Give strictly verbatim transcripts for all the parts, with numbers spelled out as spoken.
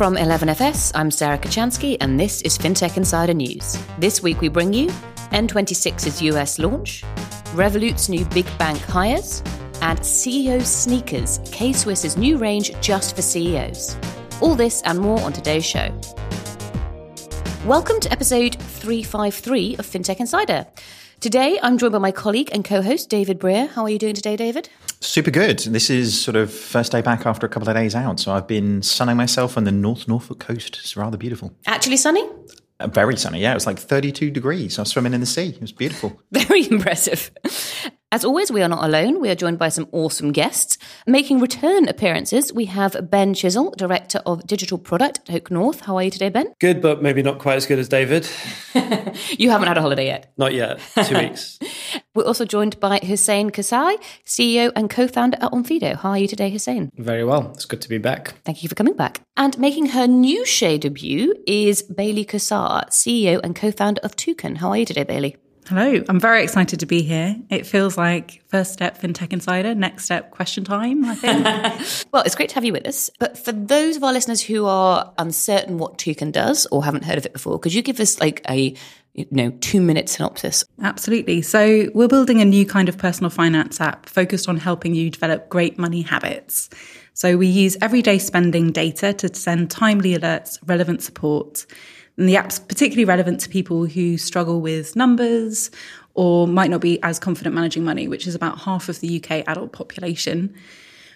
From eleven F S, I'm Sarah Kachansky, and this is FinTech Insider News. This week we bring you N twenty-six's U S launch, Revolut's new big bank hires, and C E O Sneakers, K-Swiss's new range just for C E Os. All this and more on today's show. Welcome to episode three fifty-three of FinTech Insider. Today, I'm joined by my colleague and co-host, David Breer. How are you doing today, David? Super good. This is sort of first day back after a couple of days out. So I've been sunning myself on the North Norfolk coast. It's rather beautiful. Actually sunny? Uh, very sunny, yeah. It was like thirty-two degrees. I was swimming in the sea. It was beautiful. Very impressive. As always, we are not alone. We are joined by some awesome guests. Making return appearances, we have Ben Chisel, Director of Digital Product at Oak North. How are you today, Ben? Good, but maybe not quite as good as David. You haven't had a holiday yet? Not yet. Two weeks. We're also joined by Hussein Kasai, C E O and co-founder at Onfido. How are you today, Hussein? Very well. It's good to be back. Thank you for coming back. And making her new show debut is Bailey Kassar, C E O and co-founder of Toucan. How are you today, Bailey? Hello. I'm very excited to be here. It feels like first step FinTech Insider, next step question time, I think. Well, it's great to have you with us. But for those of our listeners who are uncertain what Toucan does or haven't heard of it before, could you give us like a you know, two-minute synopsis? Absolutely. So we're building a new kind of personal finance app focused on helping you develop great money habits. So we use everyday spending data to send timely alerts, relevant support. And the app's particularly relevant to people who struggle with numbers or might not be as confident managing money, which is about half of the U K adult population.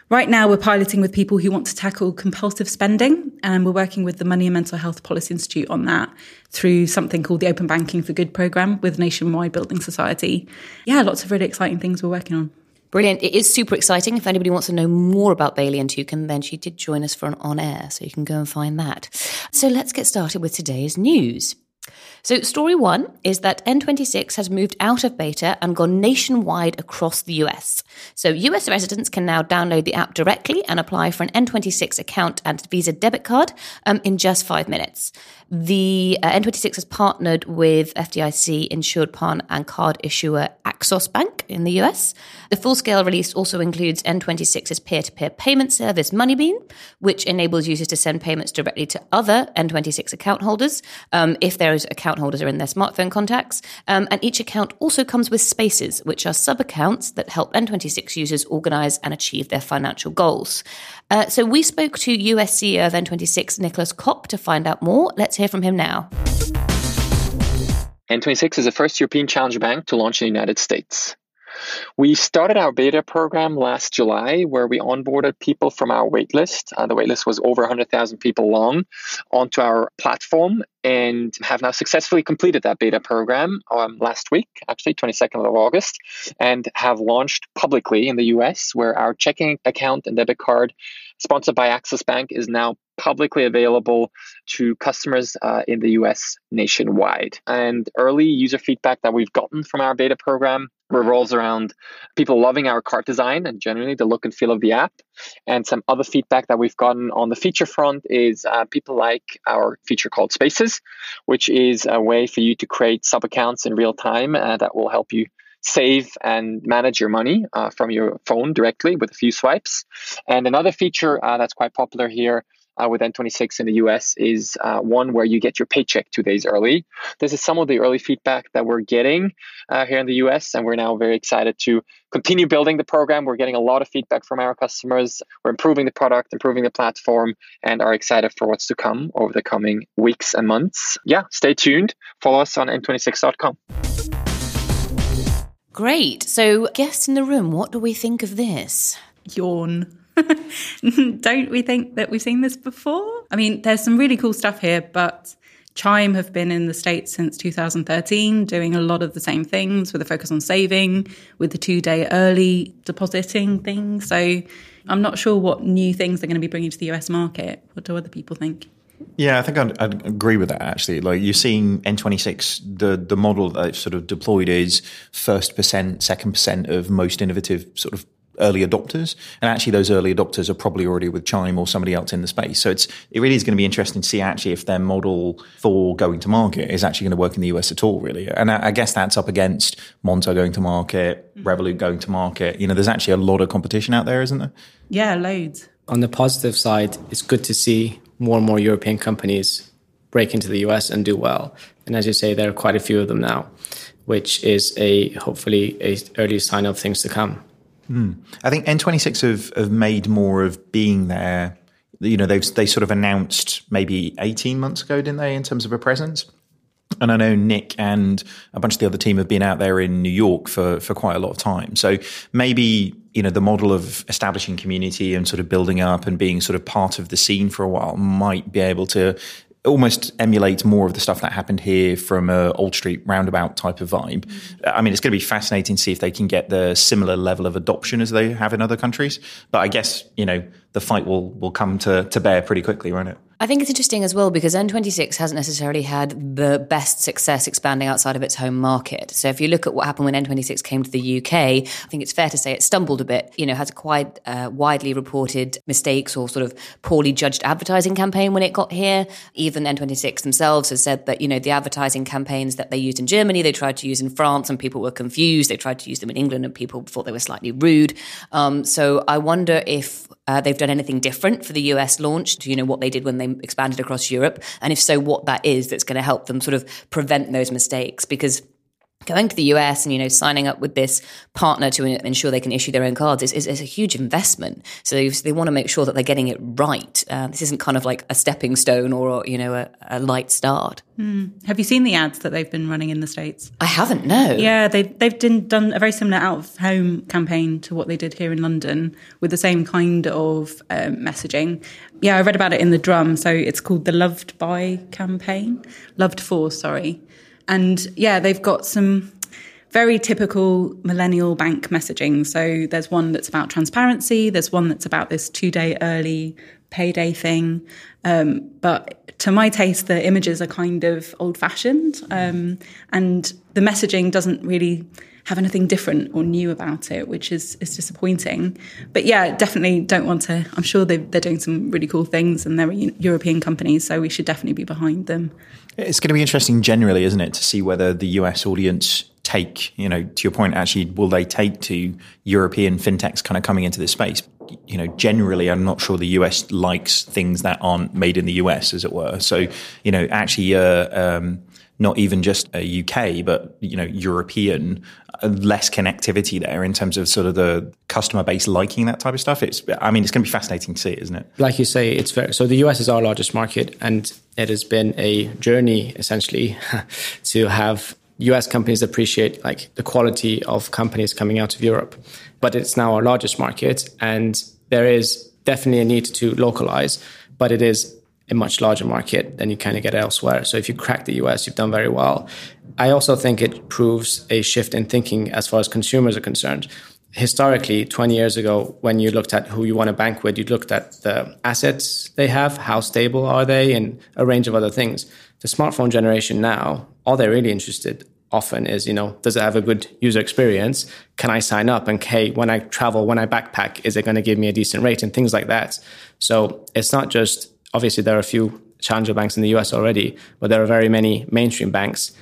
Right now, we're piloting with people who want to tackle compulsive spending, and we're working with the Money and Mental Health Policy Institute on that through something called the Open Banking for Good programme with Nationwide Building Society. Yeah, lots of really exciting things we're working on. Brilliant. It is super exciting. If anybody wants to know more about Bailey and Toucan, then she did join us for an on-air, so you can go and find that. So let's get started with today's news. So story one is that N twenty-six has moved out of beta and gone nationwide across the U S. So U S residents can now download the app directly and apply for an N twenty-six account and Visa debit card um, in just five minutes. The uh, N twenty-six has partnered with F D I C insured pawn and card issuer Axos Bank in the U S. The full-scale release also includes N twenty-six's peer-to-peer payment service Moneybeam, which enables users to send payments directly to other N twenty-six account holders um, if those account holders are in their smartphone contacts. Um, and each account also comes with spaces, which are sub-accounts that help N twenty-six users organize and achieve their financial goals. Uh, so we spoke to U S C E O of N twenty-six, Nicholas Kopp, to find out more. Let's hear from him now. N twenty-six is the first European challenger bank to launch in the United States. We started our beta program last July, where we onboarded people from our waitlist. Uh, the waitlist was over one hundred thousand people long onto our platform, and have now successfully completed that beta program um, last week, actually twenty-second of August, and have launched publicly in the U S, where our checking account and debit card, sponsored by Axos Bank, is now publicly available to customers uh, in the U S nationwide. And early user feedback that we've gotten from our beta program revolves around people loving our cart design and generally the look and feel of the app. And some other feedback that we've gotten on the feature front is uh, people like our feature called Spaces, which is a way for you to create sub-accounts in real time uh, that will help you save and manage your money uh, from your phone directly with a few swipes. And another feature uh, that's quite popular here Uh, with N twenty-six in the U S is uh, one where you get your paycheck two days early. This is some of the early feedback that we're getting uh, here in the U S, and we're now very excited to continue building the program. We're getting a lot of feedback from our customers. We're improving the product, improving the platform, and are excited for what's to come over the coming weeks and months. Yeah, stay tuned. Follow us on N twenty-six dot com. Great. So, guests in the room, what do we think of this? Yawn. Don't we think that we've seen this before? I mean, there's some really cool stuff here, but Chime have been in the States since two thousand thirteen, doing a lot of the same things with a focus on saving, with the two-day early depositing thing. So I'm not sure what new things they're going to be bringing to the U S market. What do other people think? Yeah, I think I'd, I'd agree with that, actually. Like, you're seeing N twenty-six, the, the model that they've sort of deployed is first percent, second percent of most innovative sort of early adopters, and actually those early adopters are probably already with Chime or somebody else in the space. So it's it really is going to be interesting to see actually if their model for going to market is actually going to work in the U S at all, really. And I, I guess that's up against Monzo going to market, Revolut going to market. You know, there's actually a lot of competition out there, isn't there? Yeah, loads. On the positive side, it's good to see more and more European companies break into the U S and do well. And as you say, there are quite a few of them now, which is a hopefully a early sign of things to come. Mm. I think N twenty-six have, have made more of being there. You know, they've they sort of announced maybe eighteen months ago, didn't they, in terms of a presence? And I know Nick and a bunch of the other team have been out there in New York for, for quite a lot of time. So maybe, you know, the model of establishing community and sort of building up and being sort of part of the scene for a while might be able to almost emulate more of the stuff that happened here from a Old Street roundabout type of vibe. I mean, it's going to be fascinating to see if they can get the similar level of adoption as they have in other countries. But I guess, you know, the fight will will come to, to bear pretty quickly, won't it? I think it's interesting as well because N twenty-six hasn't necessarily had the best success expanding outside of its home market. So if you look at what happened when N twenty-six came to the U K, I think it's fair to say it stumbled a bit, you know, has quite uh, widely reported mistakes or sort of poorly judged advertising campaign when it got here. Even N twenty-six themselves has said that, you know, the advertising campaigns that they used in Germany, they tried to use in France and people were confused. They tried to use them in England and people thought they were slightly rude. Um, so I wonder if uh, they've done anything different for the U S launch. Do you know what they did when they expanded across Europe? And if so, what that is that's going to help them sort of prevent those mistakes? Because going to the U S and, you know, signing up with this partner to ensure they can issue their own cards is, is, is a huge investment. So they, they want to make sure that they're getting it right. Uh, this isn't kind of like a stepping stone or, you know, a, a light start. Mm. Have you seen the ads that they've been running in the States? I haven't, no. Yeah, they've, they've done a very similar out-of-home campaign to what they did here in London with the same kind of um, messaging. Yeah, I read about it in The Drum. So it's called the Loved By campaign. Loved For, sorry. And yeah, they've got some very typical millennial bank messaging. So there's one that's about transparency. There's one that's about this two-day early payday thing. Um, but to my taste, the images are kind of old-fashioned. Um, and the messaging doesn't really have anything different or new about it, which is, is disappointing. But yeah, definitely don't want to. I'm sure they, they're doing some really cool things and they're European companies, so we should definitely be behind them. It's going to be interesting generally, isn't it, to see whether the U S audience take, you know, to your point, actually, will they take to European fintechs kind of coming into this space? You know, generally, I'm not sure the U S likes things that aren't made in the U S, as it were. So, you know, actually, uh, um, not even just a U K, but, you know, European, uh, less connectivity there in terms of sort of the customer base liking that type of stuff. It's, I mean, it's going to be fascinating to see, isn't it? Like you say, it's very, so the U S is our largest market, and it has been a journey, essentially, to have U S companies appreciate like the quality of companies coming out of Europe. But it's now our largest market, and there is definitely a need to localize, but it is a much larger market than you kind of get elsewhere. So if you crack the U S, you've done very well. I also think it proves a shift in thinking as far as consumers are concerned. Historically, twenty years ago, when you looked at who you want to bank with, you looked at the assets they have, how stable are they, and a range of other things. The smartphone generation now, all they're really interested often is, you know, does it have a good user experience? Can I sign up? And hey, when I travel, when I backpack, is it going to give me a decent rate and things like that? So it's not just... Obviously, there are a few challenger banks in the U S already, but there are very many mainstream banks.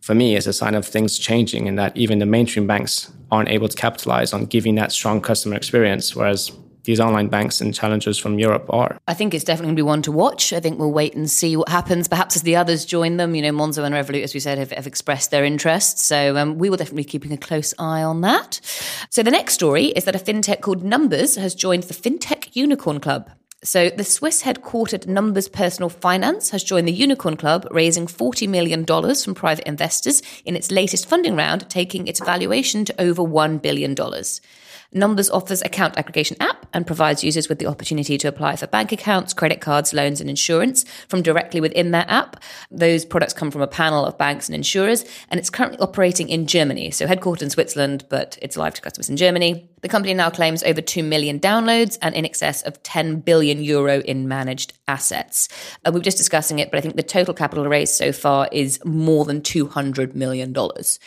For me, it's a sign of things changing in that even the mainstream banks aren't able to capitalize on giving that strong customer experience, whereas these online banks and challengers from Europe are. I think it's definitely going to be one to watch. I think we'll wait and see what happens, perhaps as the others join them. You know, Monzo and Revolut, as we said, have, have expressed their interest. So um, we will definitely be keeping a close eye on that. So the next story is that a fintech called Numbrs has joined the Fintech Unicorn Club. So the Swiss-headquartered Numbrs Personal Finance has joined the Unicorn Club, raising forty million dollars from private investors in its latest funding round, taking its valuation to over one billion dollars. Numbrs offers account aggregation app and provides users with the opportunity to apply for bank accounts, credit cards, loans and insurance from directly within their app. Those products come from a panel of banks and insurers, and it's currently operating in Germany, so headquartered in Switzerland, but it's live to customers in Germany. The company now claims over two million downloads and in excess of ten billion euro in managed assets. Uh, we were just discussing it, but I think the total capital raised so far is more than two hundred million dollars.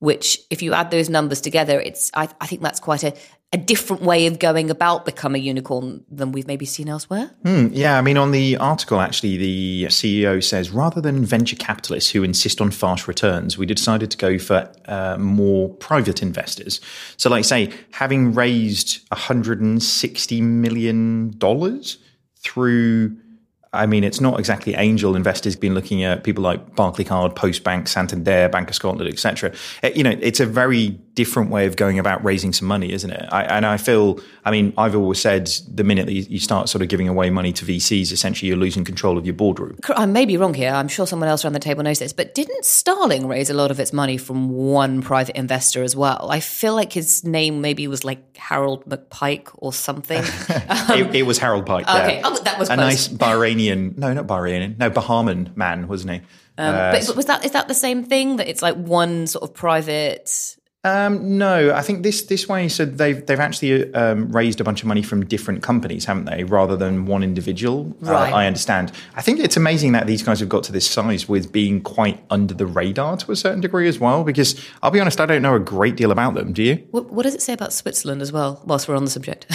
Which if you add those numbers together, it's I, I think that's quite a, a different way of going about become a unicorn than we've maybe seen elsewhere. Mm, yeah, I mean, on the article, actually, the C E O says, rather than venture capitalists who insist on fast returns, we decided to go for uh, more private investors. So like say, having raised one hundred sixty million dollars through I mean, it's not exactly angel investors been looking at people like Barclaycard, Postbank, Santander, Bank of Scotland, et cetera. You know, it's a very different way of going about raising some money, isn't it? I, and I feel, I mean, I've always said the minute that you start sort of giving away money to V Cs, essentially you're losing control of your boardroom. I may be wrong here. I'm sure someone else around the table knows this, but didn't Starling raise a lot of its money from one private investor as well? I feel like his name maybe was like Harold McPike or something. Um, it, it was Harold Pike, yeah. Okay, oh, that was a close. Nice Bahraini. No, not Bahrainian. No, Bahamian man, wasn't he? Um, uh, but was that is that the same thing? That it's like one sort of private? Um, no, I think this this way. So they've they've actually um, raised a bunch of money from different companies, haven't they? Rather than one individual. Right. Uh, I understand. I think it's amazing that these guys have got to this size with being quite under the radar to a certain degree as well. Because I'll be honest, I don't know a great deal about them. Do you? What, what does it say about Switzerland as well? Whilst we're on the subject,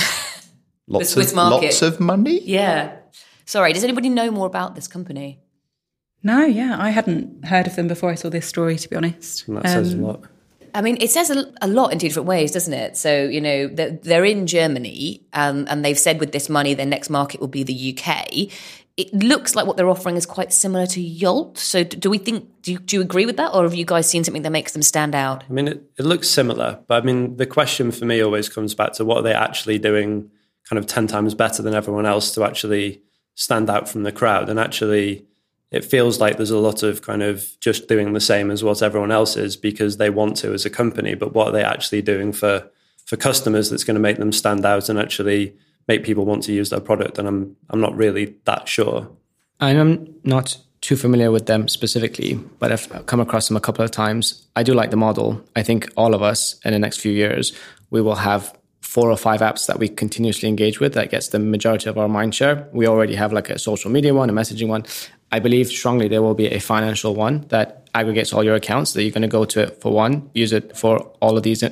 lots the Swiss of market. Lots of money. Yeah. Sorry, does anybody know more about this company? No, yeah, I hadn't heard of them before I saw this story, to be honest. And that um, says a lot. I mean, it says a, a lot in two different ways, doesn't it? So, you know, they're, they're in Germany, um, and they've said with this money their next market will be the U K. It looks like what they're offering is quite similar to Yolt. So do we think, do you, do you agree with that, or have you guys seen something that makes them stand out? I mean, it, it looks similar, but I mean, the question for me always comes back to what are they actually doing kind of ten times better than everyone else to actually stand out from the crowd. And actually it feels like there's a lot of kind of just doing the same as what everyone else is because they want to as a company, but what are they actually doing for for customers that's going to make them stand out and actually make people want to use their product? And I'm I'm not really that sure. I'm not too familiar with them specifically, but I've come across them a couple of times. I do like the model. I think all of us in the next few years, we will have four or five apps that we continuously engage with that gets the majority of our mind share. We already have like a social media one, a messaging one. I believe strongly there will be a financial one that aggregates all your accounts that you're going to go to it for one, use it for all of these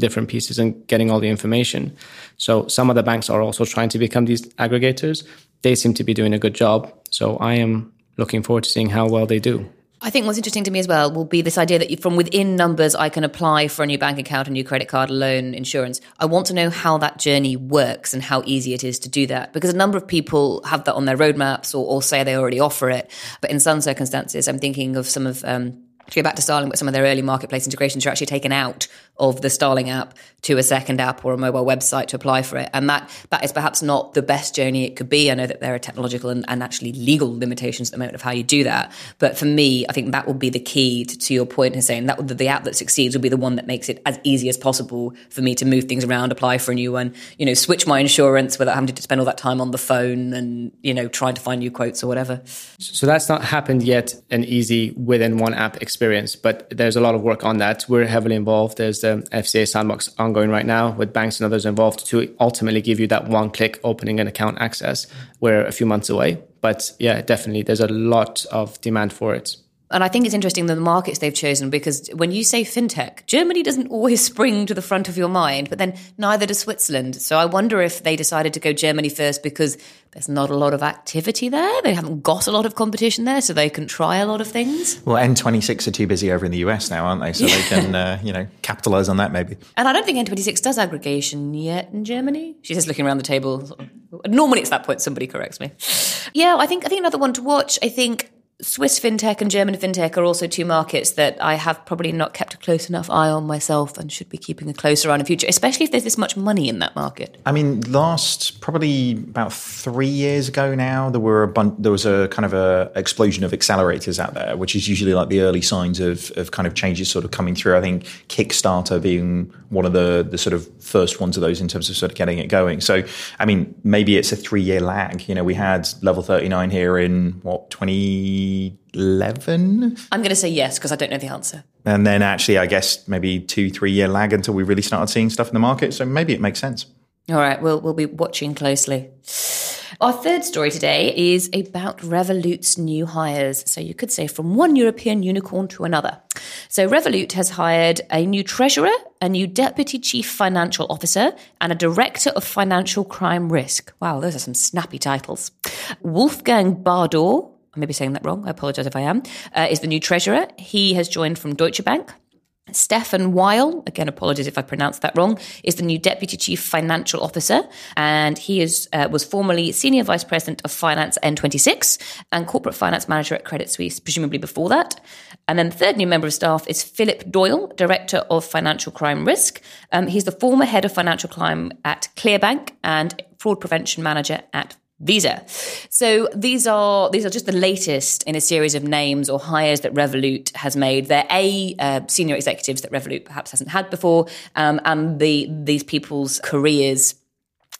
different pieces and getting all the information. So some of the banks are also trying to become these aggregators. They seem to be doing a good job. So I am looking forward to seeing how well they do. I think what's interesting to me as well will be this idea that you, from within Numbrs, I can apply for a new bank account, a new credit card, a loan, insurance. I want to know how that journey works and how easy it is to do that, because a number of people have that on their roadmaps or, or say they already offer it. But in some circumstances, I'm thinking of some of... Um, to go back to Starling, but some of their early marketplace integrations are actually taken out of the Starling app to a second app or a mobile website to apply for it. And that that is perhaps not the best journey it could be. I know that there are technological and, and actually legal limitations at the moment of how you do that. But for me, I think that will be the key to, to your point, Hussein, that the app that succeeds will be the one that makes it as easy as possible for me to move things around, apply for a new one, you know, switch my insurance without having to spend all that time on the phone and, you know, trying to find new quotes or whatever. So that's not happened yet, an easy within one app experience. experience, but there's a lot of work on that. We're heavily involved. There's the F C A sandbox ongoing right now with banks and others involved to ultimately give you that one-click opening an account access. We're a few months away, but yeah, definitely there's a lot of demand for it. And I think it's interesting the markets they've chosen, because when you say fintech, Germany doesn't always spring to the front of your mind, but then neither does Switzerland. So I wonder if they decided to go Germany first because there's not a lot of activity there. They haven't got a lot of competition there, so they can try a lot of things. Well, N twenty-six are too busy over in the U S now, aren't they? So they can, uh, you know, capitalise on that maybe. And I don't think N twenty-six does aggregation yet in Germany. She's just looking around the table. Normally it's that point, somebody corrects me. Yeah, I think I think another one to watch, I think... Swiss fintech and German fintech are also two markets that I have probably not kept a close enough eye on myself and should be keeping a closer eye on in the future, especially if there's this much money in that market. I mean, last probably about three years ago now, there were a bun- there was a kind of a explosion of accelerators out there, which is usually like the early signs of, of kind of changes sort of coming through. I think Kickstarter being one of the, the sort of first ones of those in terms of sort of getting it going. So, I mean, maybe it's a three-year lag. You know, we had Level thirty-nine here in, what, twenty eleven? I'm going to say yes, because I don't know the answer. And then actually, I guess maybe two, three year lag until we really started seeing stuff in the market. So maybe it makes sense. All right, we'll, we'll be watching closely. Our third story today is about Revolut's new hires. So you could say from one European unicorn to another. So Revolut has hired a new treasurer, a new deputy chief financial officer, and a director of financial crime risk. Wow, those are some snappy titles. Wolfgang Bardor, I may be saying that wrong, I apologise if I am, uh, is the new treasurer. He has joined from Deutsche Bank. Stefan Weil, again, apologies if I pronounced that wrong, is the new Deputy Chief Financial Officer, and he is uh, was formerly Senior Vice President of Finance N twenty-six and Corporate Finance Manager at Credit Suisse, presumably before that. And then the third new member of staff is Philip Doyle, Director of Financial Crime Risk. Um, he's the former Head of Financial Crime at ClearBank and Fraud Prevention Manager at Visa. So these are these are just the latest in a series of names or hires that Revolut has made. They're A, uh, senior executives that Revolut perhaps hasn't had before, um, and the these people's careers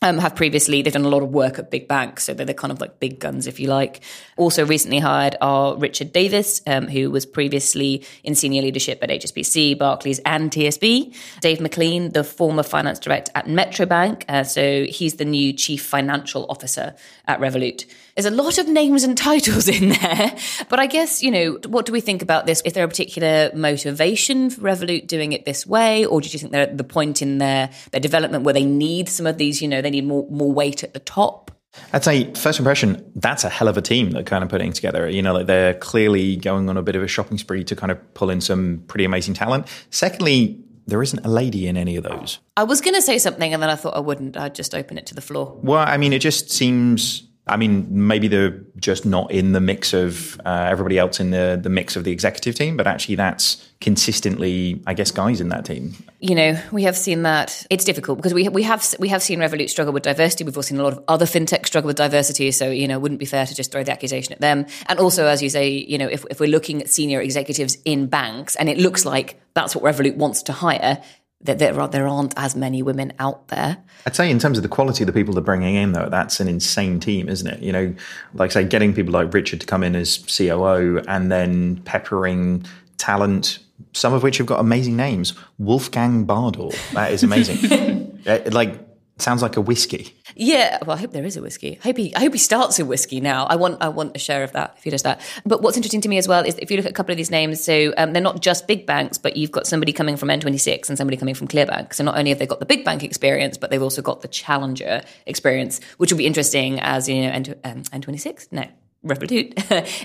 um, have previously, they've done a lot of work at big banks, so they're the kind of like big guns, if you like. Also recently hired are Richard Davis, um, who was previously in senior leadership at H S B C, Barclays and T S B. Dave McLean, the former finance director at Metro Bank. Uh, so he's the new chief financial officer at Revolut. There's a lot of names and titles in there, but I guess, you know, what do we think about this? Is there a particular motivation for Revolut doing it this way? Or do you think they're at the point in their, their development where they need some of these, you know, they need more, more weight at the top? I'd say, first impression, that's a hell of a team they're kind of putting together. You know, like they're clearly going on a bit of a shopping spree to kind of pull in some pretty amazing talent. Secondly, there isn't a lady in any of those. I was going to say something and then I thought I wouldn't. I'd just open it to the floor. Well, I mean, it just seems... I mean, maybe they're just not in the mix of uh, everybody else in the, the mix of the executive team, but actually that's consistently, I guess, guys in that team. You know, we have seen that. It's difficult because we we have we have seen Revolut struggle with diversity. We've also seen a lot of other fintech struggle with diversity. So, you know, it wouldn't be fair to just throw the accusation at them. And also, as you say, you know, if, if we're looking at senior executives in banks and it looks like that's what Revolut wants to hire, that there are, there aren't as many women out there. I'd say in terms of the quality of the people they're bringing in, though, that's an insane team, isn't it? You know, like I say, getting people like Richard to come in as C O O and then peppering talent, some of which have got amazing names. Wolfgang Bardor, that is amazing. Like, sounds like a whiskey. Yeah, well, I hope there is a whiskey. I hope he, I hope he starts a whiskey now. I want I want a share of that if he does that. But what's interesting to me as well is if you look at a couple of these names, so um, they're not just big banks, but you've got somebody coming from N twenty-six and somebody coming from ClearBank. So not only have they got the big bank experience, but they've also got the challenger experience, which will be interesting as, you know, N twenty-six? No. Revolut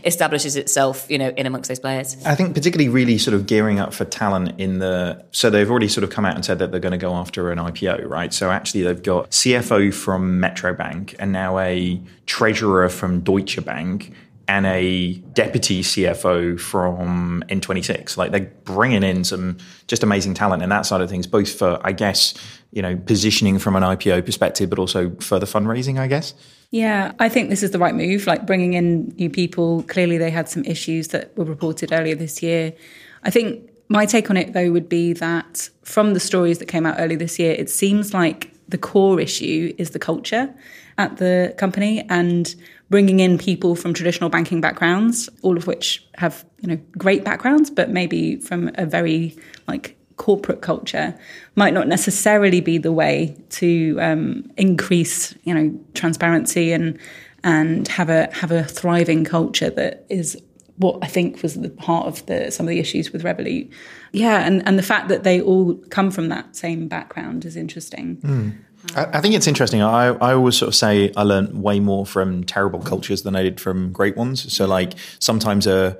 establishes itself, you know, in amongst those players. I think particularly really sort of gearing up for talent in the... So they've already sort of come out and said that they're going to go after an I P O, right? So actually they've got C F O from Metro Bank and now a treasurer from Deutsche Bank and a deputy C F O from N twenty-six. Like they're bringing in some just amazing talent in that side of things, both for, I guess, you know, positioning from an I P O perspective, but also further fundraising, I guess. Yeah, I think this is the right move, like bringing in new people. Clearly they had some issues that were reported earlier this year. I think my take on it, though, would be that from the stories that came out earlier this year, it seems like the core issue is the culture at the company and bringing in people from traditional banking backgrounds, all of which have, you know, great backgrounds, but maybe from a very, like, corporate culture might not necessarily be the way to um, increase, you know, transparency and and have a have a thriving culture that is what I think was the heart of the some of the issues with Revolut. Yeah, and, and the fact that they all come from that same background is interesting. Mm. I think it's interesting. I, I always sort of say I learnt way more from terrible cultures than I did from great ones. So like sometimes a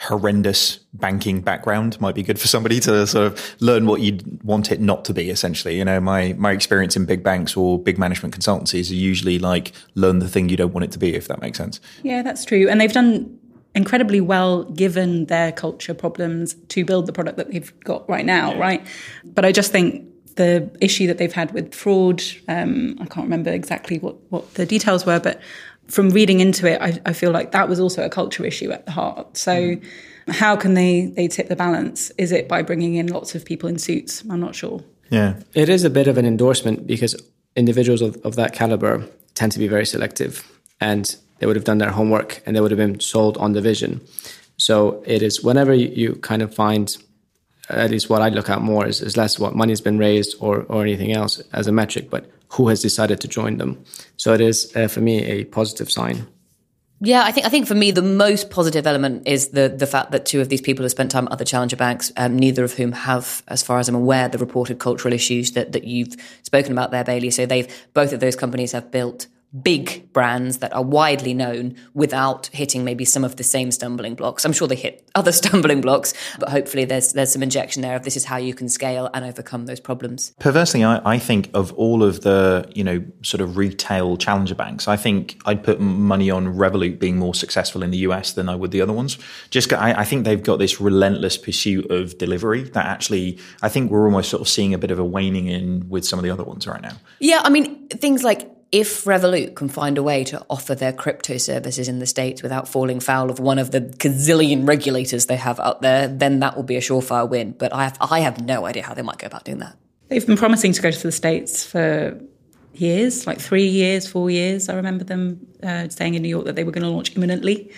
horrendous banking background might be good for somebody to sort of learn what you'd want it not to be, essentially. You know, my my experience in big banks or big management consultancies are usually like learn the thing you don't want it to be, if that makes sense. Yeah, that's true. And they've done incredibly well given their culture problems to build the product that they've got right now, yeah. Right? But I just think the issue that they've had with fraud, um, I can't remember exactly what, what the details were, but from reading into it, I, I feel like that was also a culture issue at the heart. So mm. how can they, they tip the balance? Is it by bringing in lots of people in suits? I'm not sure. Yeah. It is a bit of an endorsement because individuals of, of that caliber tend to be very selective and they would have done their homework and they would have been sold on the vision. So it is whenever you, you kind of find... at least what I look at more is, is less what money has been raised or, or anything else as a metric, but who has decided to join them. So it is, uh, for me, a positive sign. Yeah, I think I think for me the most positive element is the the fact that two of these people have spent time at other challenger banks, um, neither of whom have, as far as I'm aware, the reported cultural issues that, that you've spoken about there, Bailey. So they've both of those companies have built big brands that are widely known without hitting maybe some of the same stumbling blocks. I'm sure they hit other stumbling blocks, but hopefully there's there's some injection there of this is how you can scale and overcome those problems. Perversely, I, I think of all of the, you know, sort of retail challenger banks, I think I'd put money on Revolut being more successful in the U S than I would the other ones. Just I, I think they've got this relentless pursuit of delivery that actually I think we're almost sort of seeing a bit of a waning in with some of the other ones right now. Yeah, I mean, things like if Revolut can find a way to offer their crypto services in the States without falling foul of one of the gazillion regulators they have out there, then that will be a surefire win. But I have, I have no idea how they might go about doing that. They've been promising to go to the States for years, like three years, four years. I remember them uh, saying in New York that they were going to launch imminently.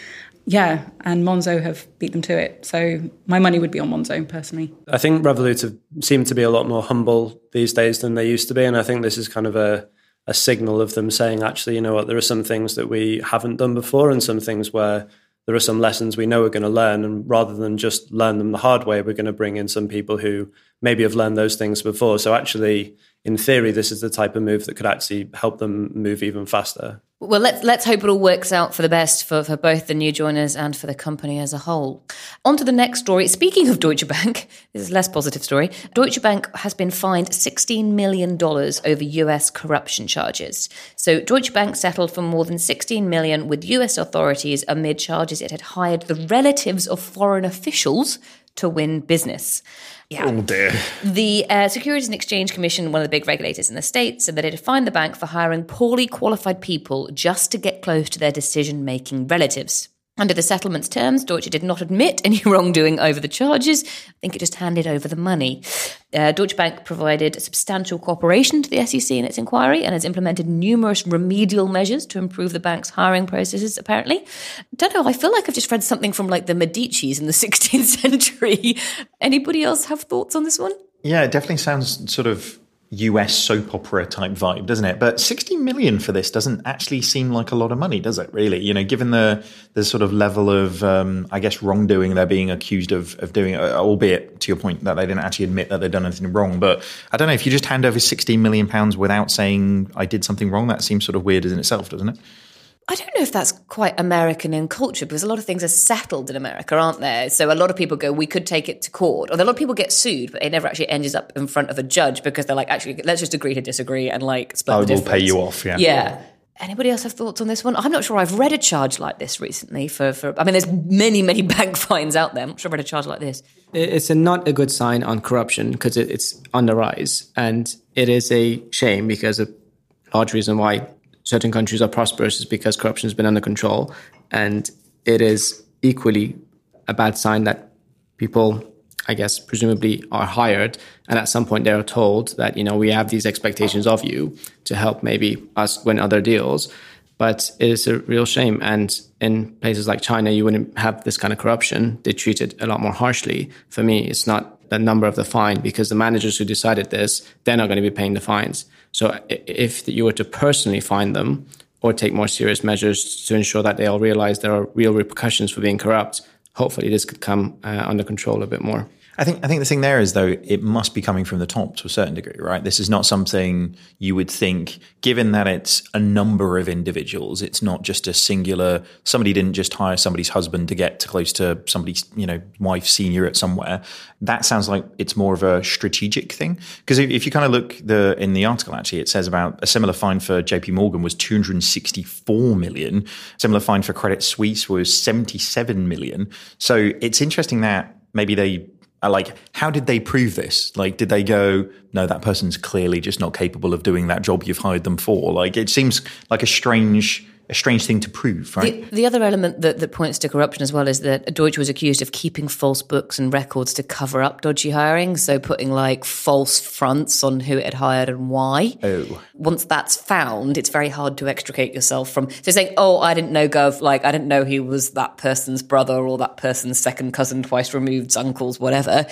Yeah, and Monzo have beat them to it. So my money would be on Monzo, personally. I think Revolut have seemed to be a lot more humble these days than they used to be. And I think this is kind of a, a signal of them saying, actually, you know what, there are some things that we haven't done before and some things where there are some lessons we know we're going to learn. And rather than just learn them the hard way, we're going to bring in some people who maybe have learned those things before. So actually, in theory, this is the type of move that could actually help them move even faster. Well, let's let's hope it all works out for the best for, for both the new joiners and for the company as a whole. On to the next story. Speaking of Deutsche Bank, this is a less positive story. Deutsche Bank has been fined sixteen million dollars over U S corruption charges. So Deutsche Bank settled for more than sixteen million dollars with U S authorities amid charges it had hired the relatives of foreign officials to win business. Yeah. Oh dear. The uh, Securities and Exchange Commission, one of the big regulators in the States, said that it had fined the bank for hiring poorly qualified people just to get close to their decision-making relatives. Under the settlement's terms, Deutsche did not admit any wrongdoing over the charges. I think it just handed over the money. Uh, Deutsche Bank provided substantial cooperation to the S E C in its inquiry and has implemented numerous remedial measures to improve the bank's hiring processes, apparently. I don't know, I feel like I've just read something from like the Medicis in the sixteenth century. Anybody else have thoughts on this one? Yeah, it definitely sounds sort of U S soap opera type vibe, doesn't it? But sixty million for this doesn't actually seem like a lot of money, does it, really? You know, given the the sort of level of, um, I guess, wrongdoing they're being accused of, of doing, albeit to your point that they didn't actually admit that they'd done anything wrong. But I don't know, if you just hand over sixteen million pounds without saying I did something wrong, that seems sort of weird in itself, doesn't it? I don't know if that's quite American in culture, because a lot of things are settled in America, aren't there? So a lot of people go, we could take it to court. Or a lot of people get sued, but it never actually ends up in front of a judge because they're like, actually, let's just agree to disagree and like split the difference. I will pay you off, yeah. Yeah. Anybody else have thoughts on this one? I'm not sure I've read a charge like this recently. For, for I mean, there's many, many bank fines out there. I'm not sure I've read a charge like this. It's a not a good sign on corruption because it, it's on the rise. And it is a shame because a large reason why certain countries are prosperous is because corruption has been under control. And it is equally a bad sign that people, I guess, presumably are hired. And at some point they are told that, you know, we have these expectations of you to help maybe us win other deals. But it is a real shame. And in places like China, you wouldn't have this kind of corruption. They treat it a lot more harshly. For me, it's not the number of the fine because the managers who decided this, they're not going to be paying the fines. So if you were to personally fine them or take more serious measures to ensure that they all realize there are real repercussions for being corrupt, hopefully this could come uh, under control a bit more. I think I think the thing there is, though, it must be coming from the top to a certain degree, right? This is not something you would think, given that it's a number of individuals, it's not just a singular, somebody didn't just hire somebody's husband to get close to somebody's, you know, wife senior at somewhere. That sounds like it's more of a strategic thing. Because if, if you kind of look the in the article, actually, it says about a similar fine for J P Morgan was two hundred sixty-four million. A similar fine for Credit Suisse was seventy-seven million. So it's interesting that maybe they... Like, how did they prove this? Like, did they go, no, that person's clearly just not capable of doing that job you've hired them for? Like, it seems like a strange... a strange thing to prove, right? The, the other element that, that points to corruption as well is that Deutsche was accused of keeping false books and records to cover up dodgy hiring, so putting like false fronts on who it had hired and why. Oh. Once that's found, it's very hard to extricate yourself from... So saying, oh, I didn't know, Gov, like, I didn't know he was that person's brother or that person's second cousin, twice removed's uncles, whatever.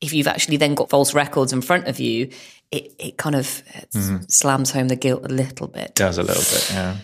If you've actually then got false records in front of you, it, it kind of it mm-hmm. slams home the guilt a little bit. Does a little bit, yeah.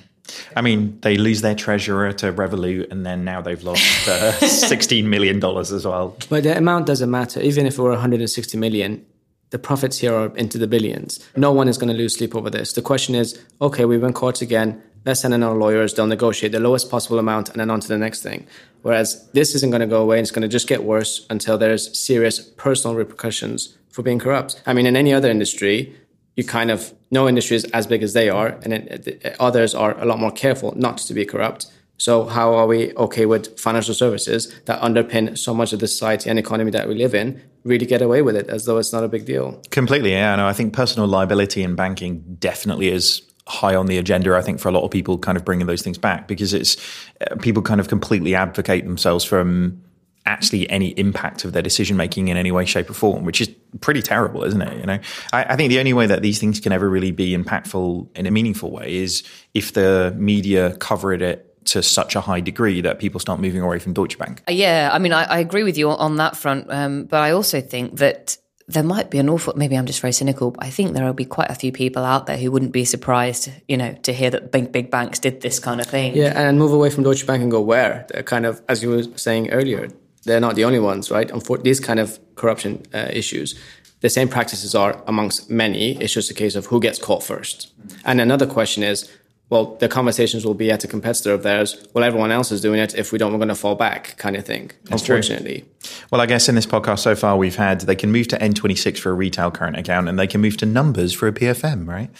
I mean, they lose their treasurer to Revolut and then now they've lost uh, sixteen million dollars as well. But the amount doesn't matter. Even if it were one hundred sixty million dollars, the profits here are into the billions. No one is going to lose sleep over this. The question is, okay, we went court again. let's send in our lawyers, they'll negotiate the lowest possible amount and then on to the next thing. Whereas this isn't going to go away, and it's going to just get worse until there's serious personal repercussions for being corrupt. I mean, in any other industry, you kind of, no industry is as big as they are, and it, it, others are a lot more careful not to be corrupt. So how are we okay with financial services that underpin so much of the society and economy that we live in really get away with it as though it's not a big deal? Completely, yeah. No, I think personal liability in banking definitely is high on the agenda, I think, for a lot of people, kind of bringing those things back, because it's uh, people kind of completely advocate themselves from actually any impact of their decision-making in any way, shape or form, which is pretty terrible, isn't it? You know, I, I think the only way that these things can ever really be impactful in a meaningful way is if the media cover it to such a high degree that people start moving away from Deutsche Bank. Yeah, I mean, I, I agree with you on that front, um, but I also think that there might be an awful, maybe I'm just very cynical, but I think there will be quite a few people out there who wouldn't be surprised, you know, to hear that big, big banks did this kind of thing. Yeah, and move away from Deutsche Bank and go where? They're kind of, as you were saying earlier, they're not the only ones, right? For these kind of corruption uh, issues, the same practices are amongst many. It's just a case of who gets caught first. And another question is, well, the conversations will be at a competitor of theirs. Well, everyone else is doing it. If we don't, we're going to fall back, kind of thing, That's unfortunately. True. Well, I guess in this podcast so far, we've had they can move to N twenty-six for a retail current account, and they can move to Numbrs for a P F M, right?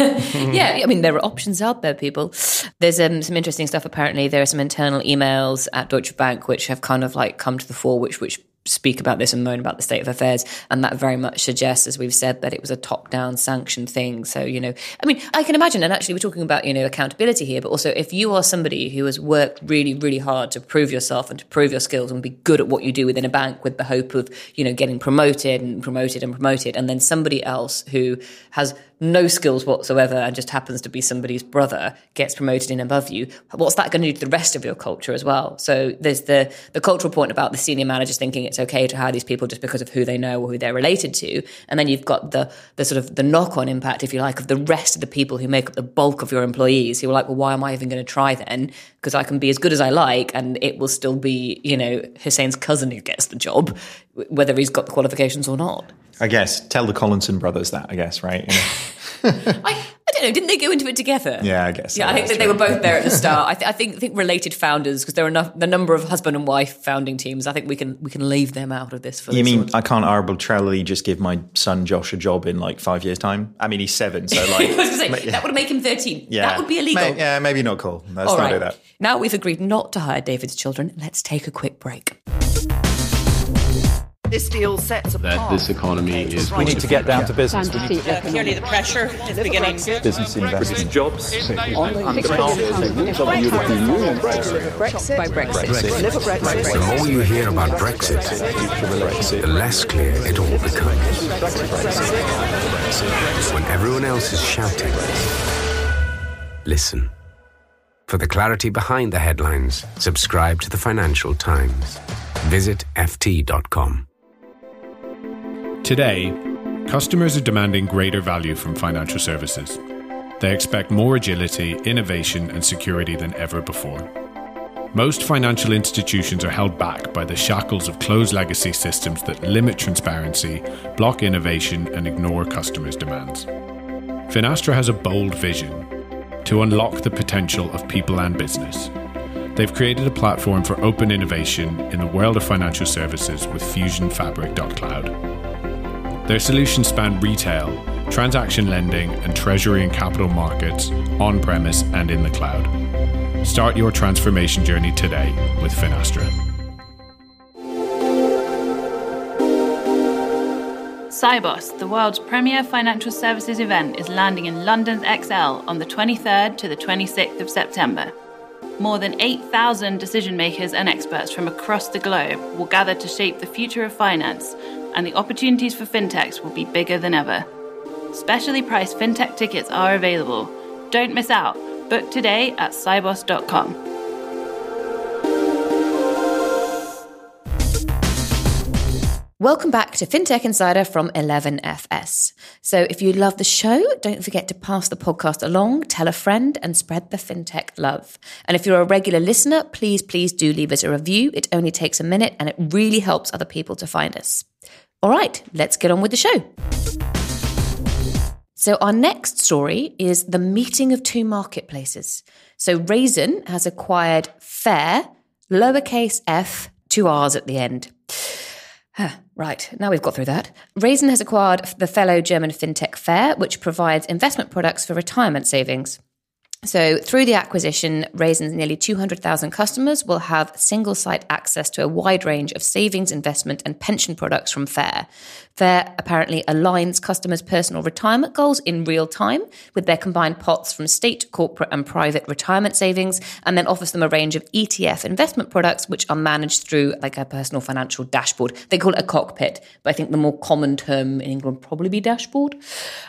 Yeah, I mean, there are options out there, people. There's um, some interesting stuff, apparently. There are some internal emails at Deutsche Bank which have kind of like come to the fore, which which speak about this and moan about the state of affairs, and that very much suggests, as we've said, that it was a top-down sanctioned thing. So, you know, I mean, I can imagine, and actually we're talking about, you know, accountability here, but also if you are somebody who has worked really, really hard to prove yourself and to prove your skills and be good at what you do within a bank with the hope of, you know, getting promoted and promoted and promoted, and then somebody else who has no skills whatsoever and just happens to be somebody's brother gets promoted in above you, what's that going to do to the rest of your culture as well? So there's the the cultural point about the senior managers thinking it's okay to hire these people just because of who they know or who they're related to, and then you've got the the sort of the knock-on impact, if you like, of the rest of the people who make up the bulk of your employees who are like, well, why am I even going to try then? Because I can be as good as I like and it will still be, you know, Hussein's cousin who gets the job, whether he's got the qualifications or not. I guess. Tell the Collinson brothers that, I guess, right? You know? I, I don't know. Didn't they go into it together? Yeah, I guess. Yeah, yeah I think that true. They were both there at the start. I, th- I think think related founders, because there are enough, the number of husband and wife founding teams, I think we can we can leave them out of this. For You this mean one. I can't arbitrarily just give my son Josh a job in like five years' time? I mean, he's seven, so like... I was gonna say, ma- that would make him thirteen. Yeah. That would be illegal. Ma- yeah, maybe not cool. Let's All not right. do that. Now we've agreed not to hire David's children. Let's take a quick break. This deal sets apart that this economy is. We need to get down to business. Uh, clearly, the pressure is beginning. Business investment, jobs, Brexit by Brexit. The more you hear about Brexit, the less clear it all becomes. When everyone else is shouting, listen. For the clarity behind the headlines, subscribe to the Financial Times. Visit F T dot com. Today, customers are demanding greater value from financial services. They expect more agility, innovation, and security than ever before. Most financial institutions are held back by the shackles of closed legacy systems that limit transparency, block innovation, and ignore customers' demands. Finastra has a bold vision to unlock the potential of people and business. They've created a platform for open innovation in the world of financial services with Fusion Fabric dot cloud. Their solutions span retail, transaction lending, and treasury and capital markets on-premise and in the cloud. Start your transformation journey today with Finastra. Cybos, the world's premier financial services event, is landing in London's X L on the twenty-third to the twenty-sixth of September. More than eight thousand decision makers and experts from across the globe will gather to shape the future of finance, and the opportunities for fintechs will be bigger than ever. Specially priced fintech tickets are available. Don't miss out. Book today at cybos dot com. Welcome back to FinTech Insider from eleven F S. So if you love the show, don't forget to pass the podcast along, tell a friend, and spread the FinTech love. And if you're a regular listener, please, please do leave us a review. It only takes a minute and it really helps other people to find us. All right, let's get on with the show. So our next story is the meeting of two marketplaces. So Raisin has acquired Fairr, lowercase f, two R's at the end. Huh, right, now we've got through that. Raisin has acquired the fellow German fintech Fairr, which provides investment products for retirement savings. So through the acquisition, Raisin's nearly two hundred thousand customers will have single-site access to a wide range of savings, investment and pension products from Fairr. Fairr apparently aligns customers' personal retirement goals in real time with their combined pots from state, corporate and private retirement savings, and then offers them a range of E T F investment products which are managed through like a personal financial dashboard. They call it a cockpit, but I think the more common term in England would probably be dashboard.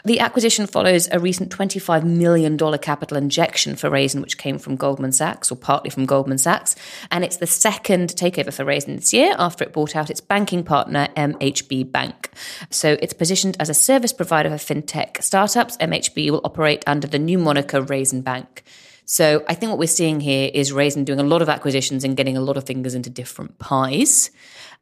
The acquisition follows a recent twenty-five million dollars capital injection for Raisin, which came from Goldman Sachs, or partly from Goldman Sachs, and it's the second takeover for Raisin this year after it bought out its banking partner M H B Bank. So it's positioned as a service provider for fintech startups. M H B will operate under the new moniker Raisin Bank. So I think what we're seeing here is Raisin doing a lot of acquisitions and getting a lot of fingers into different pies.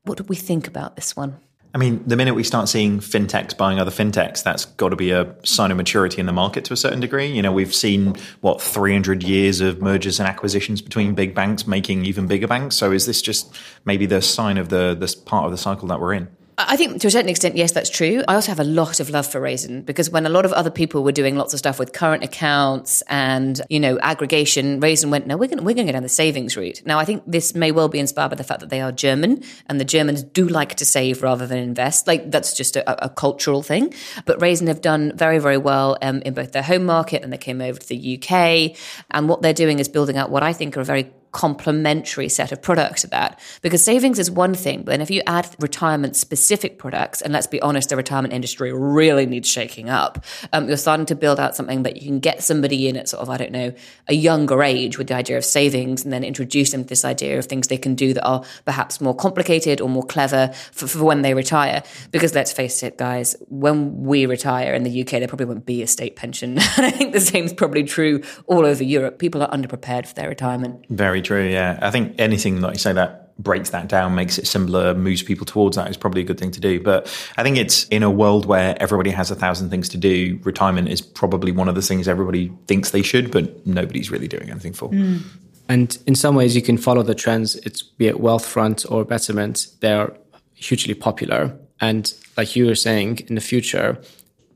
What do we think about this one? I mean, the minute we start seeing fintechs buying other fintechs, that's got to be a sign of maturity in the market to a certain degree. You know, we've seen, what, three hundred years of mergers and acquisitions between big banks making even bigger banks. So is this just maybe the sign of the this part of the cycle that we're in? I think to a certain extent, yes, that's true. I also have a lot of love for Raisin because when a lot of other people were doing lots of stuff with current accounts and, you know, aggregation, Raisin went, no, we're going to, we're going to go down the savings route. Now, I think this may well be inspired by the fact that they are German and the Germans do like to save rather than invest. Like that's just a, a cultural thing. But Raisin have done very, very well um, in both their home market and they came over to the U K. And what they're doing is building out what I think are a very complementary set of products to that, because savings is one thing, but then if you add retirement specific products, and let's be honest, the retirement industry really needs shaking up, um, you're starting to build out something that you can get somebody in at sort of, I don't know, a younger age with the idea of savings and then introduce them to this idea of things they can do that are perhaps more complicated or more clever for, for when they retire. Because let's face it, guys, when we retire in the U K, there probably won't be a state pension. And I think the same is probably true all over Europe. People are underprepared for their retirement. Very true, yeah. I think anything like you say that breaks that down, makes it simpler, moves people towards that is probably a good thing to do. But I think it's in a world where everybody has a thousand things to do, retirement is probably one of the things everybody thinks they should, but nobody's really doing anything for. Mm. And in some ways you can follow the trends, it's be it Wealthfront or Betterment, they're hugely popular. And like you were saying, in the future,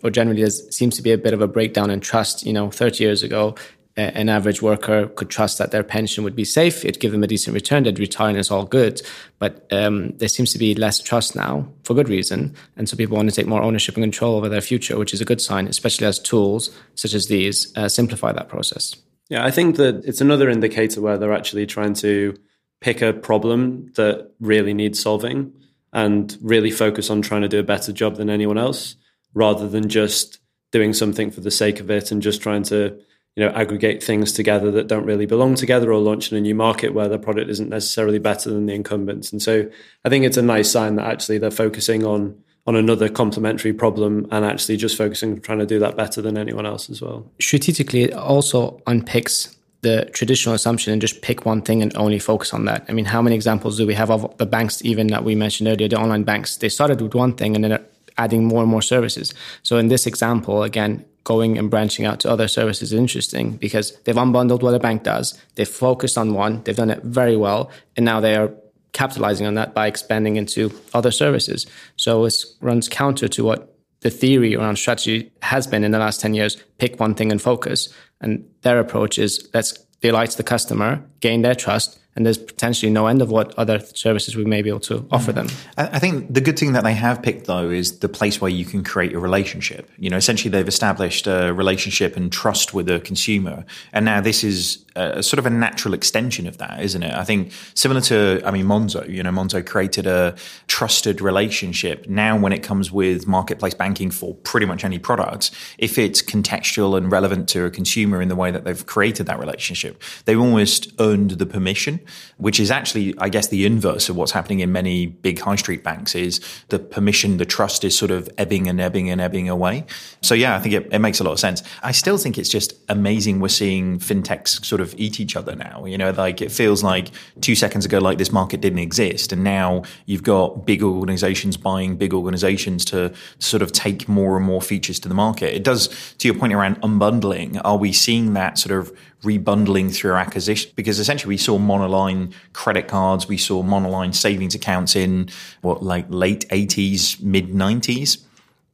or generally there seems to be a bit of a breakdown in trust. You know, thirty years ago, an average worker could trust that their pension would be safe, it'd give them a decent return, they'd retire and it's all good. But um, there seems to be less trust now, for good reason. And so people want to take more ownership and control over their future, which is a good sign, especially as tools such as these uh, simplify that process. Yeah, I think that it's another indicator where they're actually trying to pick a problem that really needs solving and really focus on trying to do a better job than anyone else, rather than just doing something for the sake of it and just trying to you know, aggregate things together that don't really belong together, or launch in a new market where their product isn't necessarily better than the incumbents. And so I think it's a nice sign that actually they're focusing on on another complementary problem and actually just focusing on trying to do that better than anyone else as well. Strategically, it also unpicks the traditional assumption and just pick one thing and only focus on that. I mean, how many examples do we have of the banks even that we mentioned earlier, the online banks? They started with one thing and then adding more and more services. So in this example, again, going and branching out to other services is interesting because they've unbundled what a bank does. They've focused on one. They've done it very well. And now they are capitalizing on that by expanding into other services. So it runs counter to what the theory around strategy has been in the last ten years, pick one thing and focus. And their approach is let's delight the customer, gain their trust, and there's potentially no end of what other services we may be able to offer them. I think the good thing that they have picked, though, is the place where you can create a relationship. You know, essentially they've established a relationship and trust with a consumer. And now this is a sort of a natural extension of that, isn't it? I think similar to, I mean, Monzo, you know, Monzo created a trusted relationship. Now when it comes with marketplace banking for pretty much any product, if it's contextual and relevant to a consumer in the way that they've created that relationship, they've almost earned the permission permission, which is actually, I guess, the inverse of what's happening in many big high street banks. Is the permission, the trust is sort of ebbing and ebbing and ebbing away. So yeah, I think it, it makes a lot of sense. I still think it's just amazing we're seeing fintechs sort of eat each other now. You know, like it feels like two seconds ago, like this market didn't exist. And now you've got big organizations buying big organizations to sort of take more and more features to the market. It does, to your point around unbundling, are we seeing that sort of rebundling through acquisition? Because essentially we saw monoline credit cards, we saw monoline savings accounts in what, like late eighties, mid nineties.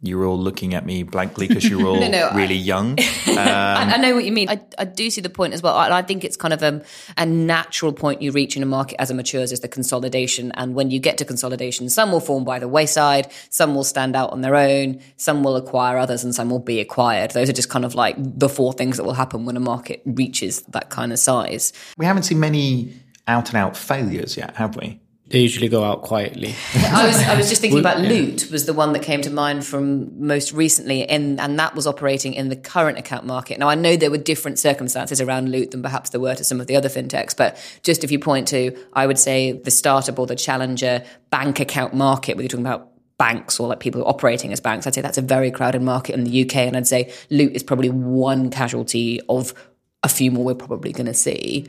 You're all looking at me blankly because you're all no, no, really I, young. Um, I, I know what you mean. I, I do see the point as well. I, I think it's kind of a, a natural point you reach in a market as it matures, is the consolidation. And when you get to consolidation, some will fall by the wayside, some will stand out on their own, some will acquire others, and some will be acquired. Those are just kind of like the four things that will happen when a market reaches that kind of size. We haven't seen many out-and-out failures yet, have we? They usually go out quietly. I was I was just thinking about Loot was the one that came to mind from most recently, in, and that was operating in the current account market. Now, I know there were different circumstances around Loot than perhaps there were to some of the other fintechs, but just if you point to, I would say, the startup or the challenger bank account market, where you're talking about banks or like people operating as banks, I'd say that's a very crowded market in the U K, and I'd say Loot is probably one casualty of a few more we're probably going to see.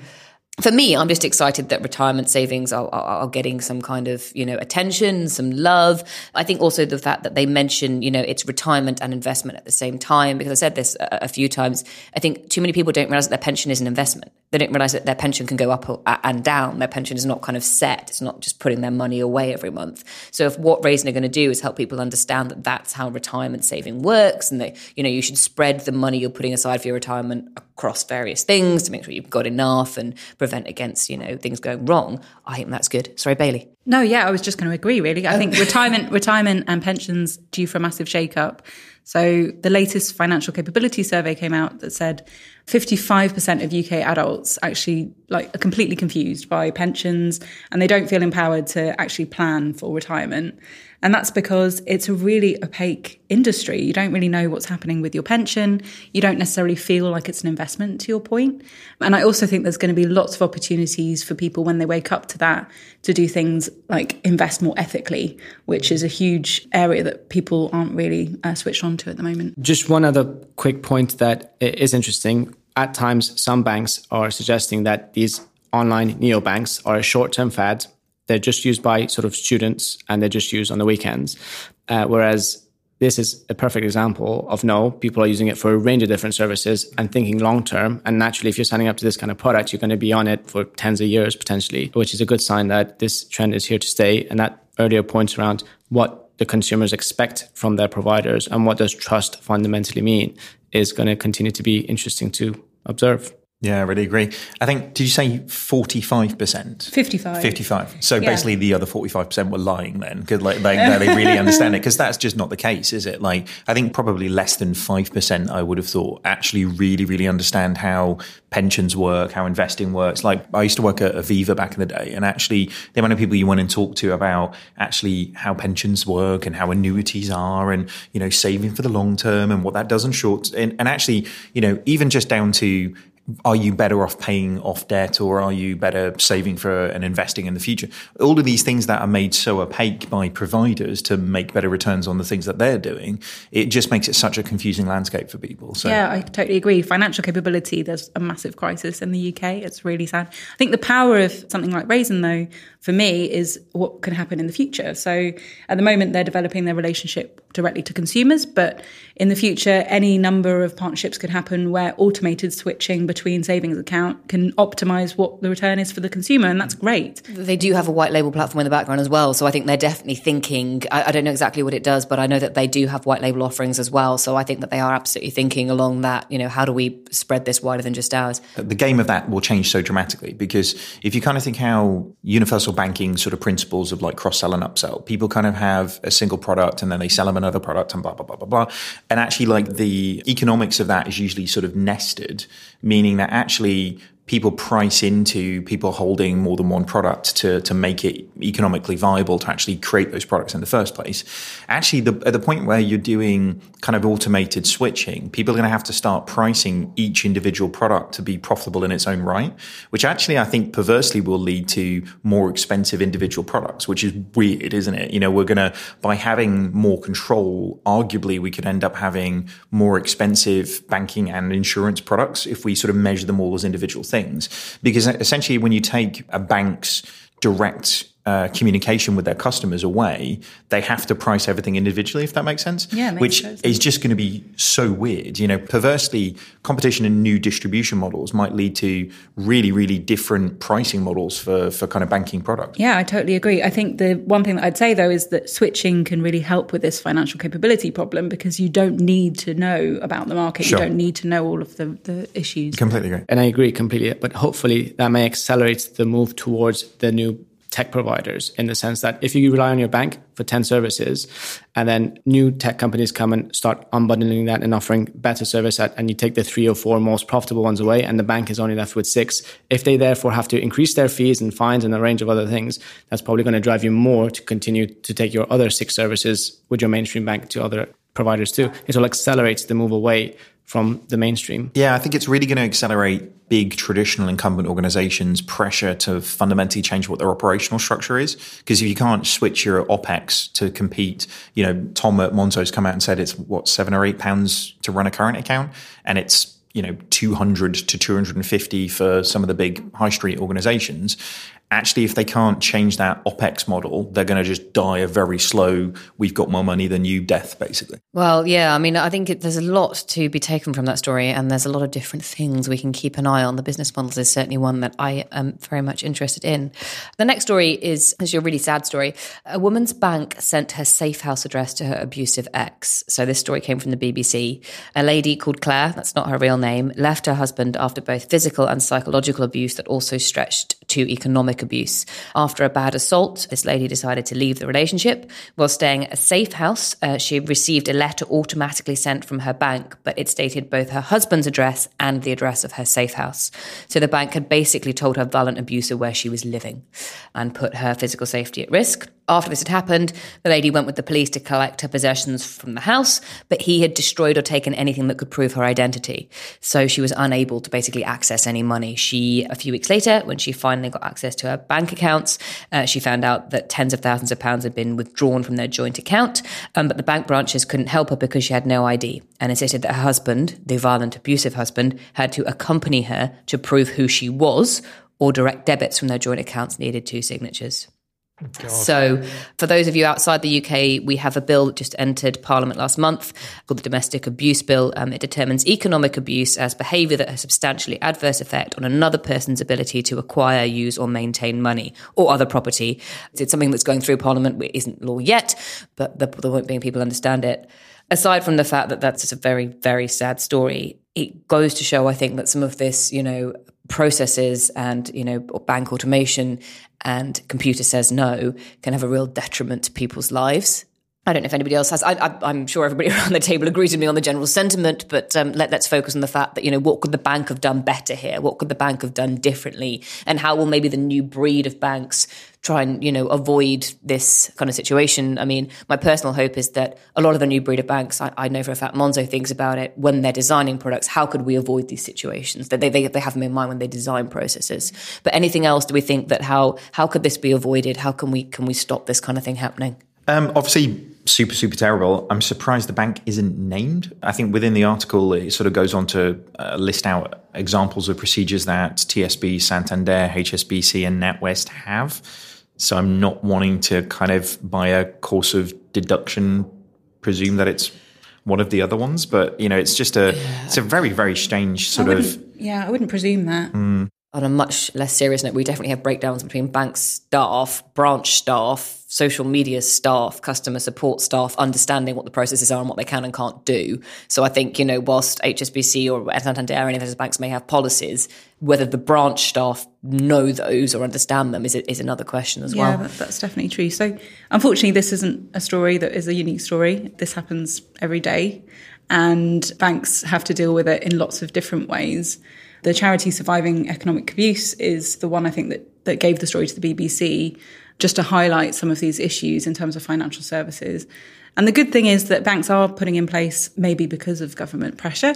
For me, I'm just excited that retirement savings are, are, are getting some kind of, you know, attention, some love. I think also the fact that they mention, you know, it's retirement and investment at the same time, because I said this a, a few times. I think too many people don't realize that their pension is an investment. They don't realize that their pension can go up or, and down. Their pension is not kind of set. It's not just putting their money away every month. So if what Raisin are going to do is help people understand that that's how retirement saving works, and that, you know, you should spread the money you're putting aside for your retirement across various things to make sure you've got enough and prevent against, you know, things going wrong, I think that's good. Sorry, Bailey. No, yeah, I was just going to agree, really. I think retirement retirement and pensions due for a massive shake-up. So the latest financial capability survey came out that said fifty-five percent of U K adults actually like are completely confused by pensions, and they don't feel empowered to actually plan for retirement. And that's because it's a really opaque industry. You don't really know what's happening with your pension. You don't necessarily feel like it's an investment, to your point. And I also think there's going to be lots of opportunities for people when they wake up to that to do things like invest more ethically, which is a huge area that people aren't really uh, switched on to at the moment. Just one other quick point that is interesting. At times, some banks are suggesting that these online neobanks are a short-term fad. They're just used by sort of students, and they're just used on the weekends. Uh, whereas this is a perfect example of, no, people are using it for a range of different services and thinking long-term. And naturally, if you're signing up to this kind of product, you're going to be on it for tens of years, potentially, which is a good sign that this trend is here to stay. And that earlier points around what the consumers expect from their providers and what does trust fundamentally mean is going to continue to be interesting to observe. Yeah, I really agree. I think, did you say forty-five percent? fifty-five. fifty-five. So yeah. Basically the other forty-five percent were lying then, because like they, they really understand it, because that's just not the case, is it? Like, I think probably less than five percent, I would have thought, actually really, really understand how pensions work, how investing works. Like, I used to work at Aviva back in the day, and actually the amount of people you went and talked to about actually how pensions work and how annuities are and, you know, saving for the long term and what that does in short. And, and actually, you know, even just down to, are you better off paying off debt, or are you better saving for and investing in the future? All of these things that are made so opaque by providers to make better returns on the things that they're doing, it just makes it such a confusing landscape for people. So yeah, I totally agree. Financial capability, there's a massive crisis in the U K. It's really sad. I think the power of something like Raisin, though, for me, is what can happen in the future. So at the moment, they're developing their relationship directly to consumers, but in the future, any number of partnerships could happen where automated switching between between savings account can optimize what the return is for the consumer, and that's great. They do have a white label platform in the background as well, so I think they're definitely thinking, I, I don't know exactly what it does, but I know that they do have white label offerings as well, so I think that they are absolutely thinking along that, you know, how do we spread this wider than just ours? The game of that will change so dramatically, because if you kind of think how universal banking sort of principles of like cross-sell and upsell, people kind of have a single product and then they sell them another product and blah, blah, blah, blah, blah. And actually like the economics of that is usually sort of nested, meaning that actually people price into people holding more than one product to to make it economically viable to actually create those products in the first place. Actually, the, at the point where you're doing kind of automated switching, people are going to have to start pricing each individual product to be profitable in its own right, which actually I think perversely will lead to more expensive individual products, which is weird, isn't it? You know, we're going to, by having more control, arguably we could end up having more expensive banking and insurance products if we sort of measure them all as individual things. Things. Because essentially when you take a bank's direct uh, communication with their customers away, they have to price everything individually, if that makes sense. Yeah, makes Which sense. Is just going to be so weird. You know, perversely, competition and new distribution models might lead to really, really different pricing models for, for kind of banking products. Yeah, I totally agree. I think the one thing that I'd say, though, is that switching can really help with this financial capability problem because you don't need to know about the market. Sure. You don't need to know all of the, the issues. Completely agree. And I agree completely. But hopefully that may accelerate the move towards the new tech providers, in the sense that if you rely on your bank for ten services and then new tech companies come and start unbundling that and offering better service at, and you take the three or four most profitable ones away and the bank is only left with six, if they therefore have to increase their fees and fines and a range of other things, that's probably going to drive you more to continue to take your other six services with your mainstream bank to other providers too. It will accelerate the move away from the mainstream. Yeah, I think it's really going to accelerate big traditional incumbent organizations' pressure to fundamentally change what their operational structure is. Because if you can't switch your OPEX to compete, you know, Tom at Monzo's come out and said it's what, seven or eight pounds to run a current account, and it's, you know, two hundred to two hundred fifty for some of the big high street organizations. Actually, if they can't change that OPEX model, they're going to just die a very slow, we've got more money than you death, basically. Well, yeah, I mean, I think it, there's a lot to be taken from that story, and there's a lot of different things we can keep an eye on. The business models is certainly one that I am very much interested in. The next story is, is a really sad story. A woman's bank sent her safe house address to her abusive ex. So this story came from the B B C. A lady called Claire, that's not her real name, left her husband after both physical and psychological abuse that also stretched to economic abuse. After a bad assault, this lady decided to leave the relationship. While staying at a safe house, uh, she received a letter automatically sent from her bank, but it stated both her husband's address and the address of her safe house. So the bank had basically told her violent abuser where she was living and put her physical safety at risk. After this had happened, the lady went with the police to collect her possessions from the house, but he had destroyed or taken anything that could prove her identity. So she was unable to basically access any money. She, a few weeks later, when she finally got access to her bank accounts, uh, she found out that tens of thousands of pounds had been withdrawn from their joint account, um, but the bank branches couldn't help her because she had no I D, and insisted that her husband, the violent, abusive husband, had to accompany her to prove who she was, or direct debits from their joint accounts needed two signatures. God. So for those of you outside the U K, we have a bill that just entered Parliament last month called the Domestic Abuse Bill. Um, it determines economic abuse as behaviour that has substantially adverse effect on another person's ability to acquire, use or maintain money or other property. It's something that's going through Parliament. It isn't law yet, but the, the point being people understand it. Aside from the fact that that's just a very, very sad story, it goes to show, I think, that some of this, you know, processes and, you know, bank automation and computer says no can have a real detriment to people's lives. I don't know if anybody else has. I, I, I'm sure everybody around the table agrees with me on the general sentiment, but um, let, let's focus on the fact that, you know, what could the bank have done better here? What could the bank have done differently? And how will maybe the new breed of banks try and, you know, avoid this kind of situation? I mean, my personal hope is that a lot of the new breed of banks, I, I know for a fact Monzo thinks about it when they're designing products, how could we avoid these situations? That they, they, they have them in mind when they design processes. But anything else do we think that how how could this be avoided? How can we can we stop this kind of thing happening? Um, obviously, super, super terrible. I'm surprised the bank isn't named. I think within the article, it sort of goes on to uh, list out examples of procedures that T S B, Santander, H S B C and NatWest have. So I'm not wanting to kind of, by a course of deduction, presume that it's one of the other ones. But, you know, it's just a, yeah. it's a very, very strange sort of... Yeah, I wouldn't presume that. Mm. On a much less serious note, we definitely have breakdowns between bank staff, branch staff, social media staff, customer support staff, understanding what the processes are and what they can and can't do. So I think, you know, whilst H S B C or Santander or any of those banks may have policies, whether the branch staff know those or understand them is is another question as well. Yeah, that, that's definitely true. So unfortunately, this isn't a story that is a unique story. This happens every day. and banks have to deal with it in lots of different ways. The charity Surviving Economic Abuse is the one, I think, that, that gave the story to the B B C, just to highlight some of these issues in terms of financial services. And the good thing is that banks are putting in place, maybe because of government pressure,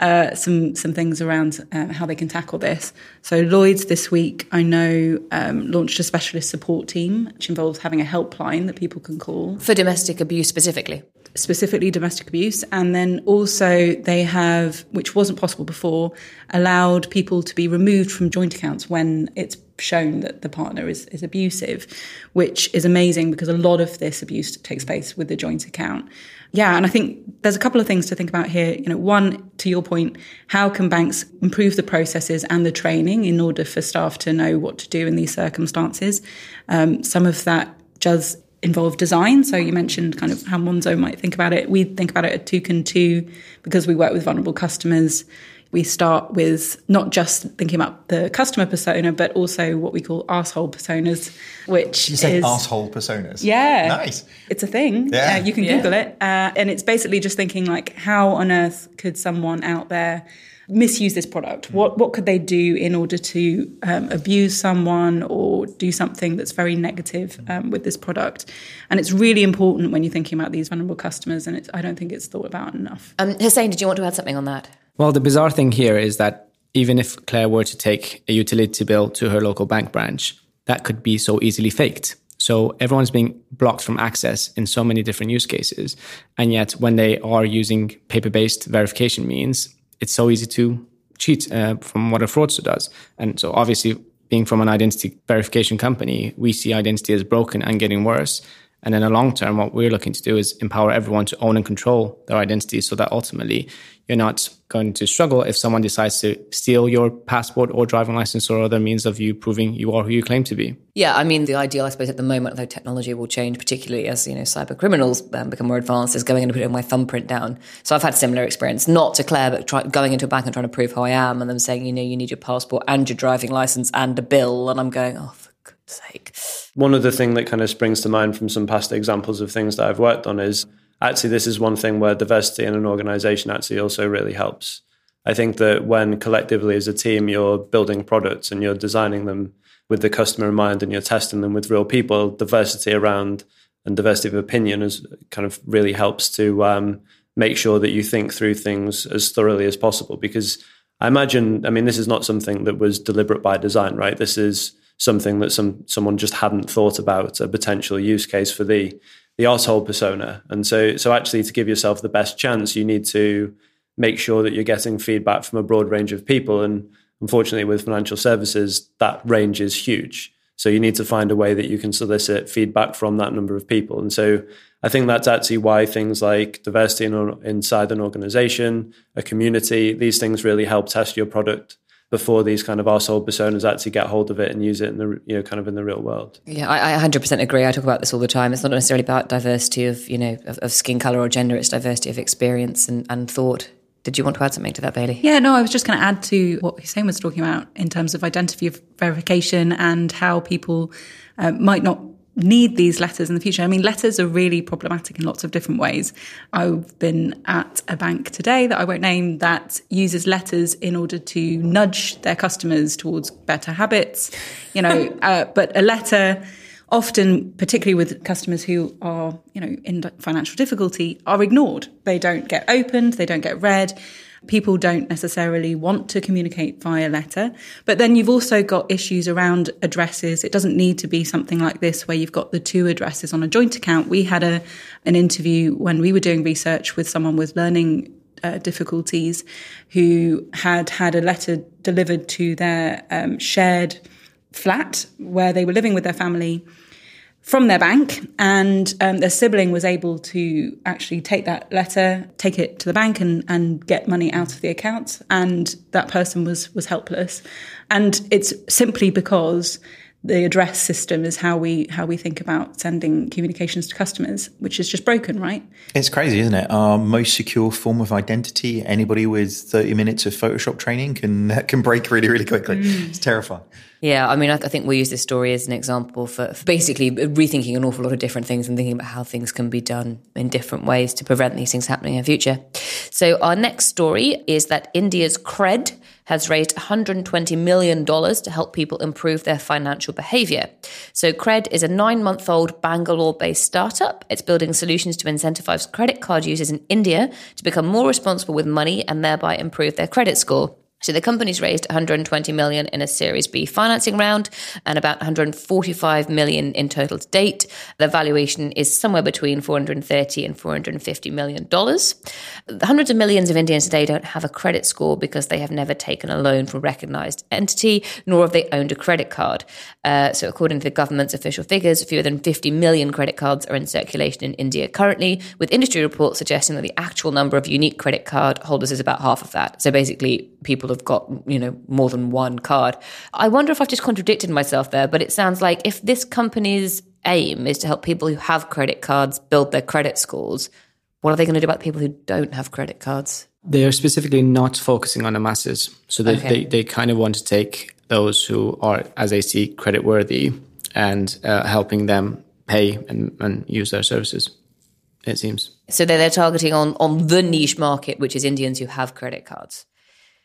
uh, some some things around uh, how they can tackle this. So Lloyds this week, I know, um, launched a specialist support team, which involves having a helpline that people can call. For domestic abuse specifically? Specifically domestic abuse. And then also they have, which wasn't possible before, allowed people to be removed from joint accounts when it's shown that the partner is, is abusive, which is amazing because a lot of this abuse takes place with the joint account. Yeah, and I think there's a couple of things to think about here. You know, one, to your point, how can banks improve the processes and the training in order for staff to know what to do in these circumstances? Um, some of that does involve design. So you mentioned kind of how Monzo might think about it. We think about it at Toucan too, because we work with vulnerable customers. We start with not just thinking about the customer persona, but also what we call arsehole personas, which you say is... arsehole personas? Yeah. Nice. It's a thing. Yeah. Uh, you can yeah. Google it. Uh, and it's basically just thinking, like, how on earth could someone out there misuse this product? Mm. What what could they do in order to um, abuse someone or do something that's very negative um, with this product? And it's really important when you're thinking about these vulnerable customers, and it's, I don't think it's thought about enough. Um, Hussein, did you want to add something on that? Well, the bizarre thing here is that even if Claire were to take a utility bill to her local bank branch, that could be so easily faked. So everyone's being blocked from access in so many different use cases. And yet when they are using paper-based verification means, it's so easy to cheat uh, from what a fraudster does. And so obviously, being from an identity verification company, we see identity as broken and getting worse. And in the long term, what we're looking to do is empower everyone to own and control their identity so that ultimately you're not going to struggle if someone decides to steal your passport or driving license or other means of you proving you are who you claim to be. Yeah, I mean, the ideal, I suppose, at the moment, though technology will change, particularly as, you know, cyber criminals um, become more advanced, is going and putting my thumbprint down. So I've had similar experience, not to Claire, but try, going into a bank and trying to prove who I am and them saying, you know, you need your passport and your driving license and a bill. And I'm going, oh, for goodness sake. One other thing that kind of springs to mind from some past examples of things that I've worked on is actually this is one thing where diversity in an organization actually also really helps. I think that when collectively as a team you're building products and you're designing them with the customer in mind and you're testing them with real people, diversity around and diversity of opinion is kind of really helps to um, make sure that you think through things as thoroughly as possible. Because I imagine, I mean, this is not something that was deliberate by design, right? This is something that some someone just hadn't thought about a potential use case for the the arsehole persona. And so so actually to give yourself the best chance, you need to make sure that you're getting feedback from a broad range of people. And unfortunately with financial services, that range is huge. So you need to find a way that you can solicit feedback from that number of people. And so I think that's actually why things like diversity in or, inside an organization, a community, these things really help test your product before these kind of arsehole personas actually get hold of it and use it in the, you know, kind of in the real world. Yeah, I, I one hundred percent agree. I talk about this all the time. It's not necessarily about diversity of, you know, of, of skin colour or gender. It's diversity of experience and, and thought. Did you want to add something to that, Bailey? Yeah, no, I was just going to add to what Hussein was talking about in terms of identity verification and how people uh, might not need these letters in the future. I mean, letters are really problematic in lots of different ways. I've been at a bank today that I won't name that uses letters in order to nudge their customers towards better habits, you know, uh, but a letter often, particularly with customers who are, you know, in financial difficulty, are ignored. They don't get opened, they don't get read. People don't necessarily want to communicate via letter. But then you've also got issues around addresses. It doesn't need to be something like this where you've got the two addresses on a joint account. We had a an interview when we were doing research with someone with learning uh, difficulties who had had a letter delivered to their um, shared flat where they were living with their family from their bank, and um, their sibling was able to actually take that letter, take it to the bank and, and get money out of the account. And that person was was helpless. And it's simply because the address system is how we how we think about sending communications to customers, which is just broken, right? It's crazy, isn't it? Our most secure form of identity, anybody with thirty minutes of Photoshop training can can break really, really quickly. Mm. It's terrifying. Yeah, I mean, I, th- I think we use this story as an example for, for basically rethinking an awful lot of different things and thinking about how things can be done in different ways to prevent these things happening in the future. So our next story is that India's Cred has raised one hundred twenty million dollars to help people improve their financial behavior. So Cred is a nine-month-old Bangalore-based startup. It's building solutions to incentivize credit card users in India to become more responsible with money and thereby improve their credit score. So the company's raised one hundred twenty million dollars in a Series B financing round and about one hundred forty-five million dollars in total to date. The valuation is somewhere between four hundred thirty and four hundred fifty million dollars. Hundreds of millions of Indians today don't have a credit score because they have never taken a loan from a recognised entity, nor have they owned a credit card. Uh, so according to the government's official figures, fewer than fifty million credit cards are in circulation in India currently, with industry reports suggesting that the actual number of unique credit card holders is about half of that. So basically, people have got, you know, more than one card. I wonder if I've just contradicted myself there, but it sounds like if this company's aim is to help people who have credit cards build their credit scores, what are they going to do about people who don't have credit cards? They are specifically not focusing on the masses. So they, okay. they, they kind of want to take those who are, as they see, creditworthy and uh, helping them pay and, and use their services, it seems. So they're, they're targeting on, on the niche market, which is Indians who have credit cards.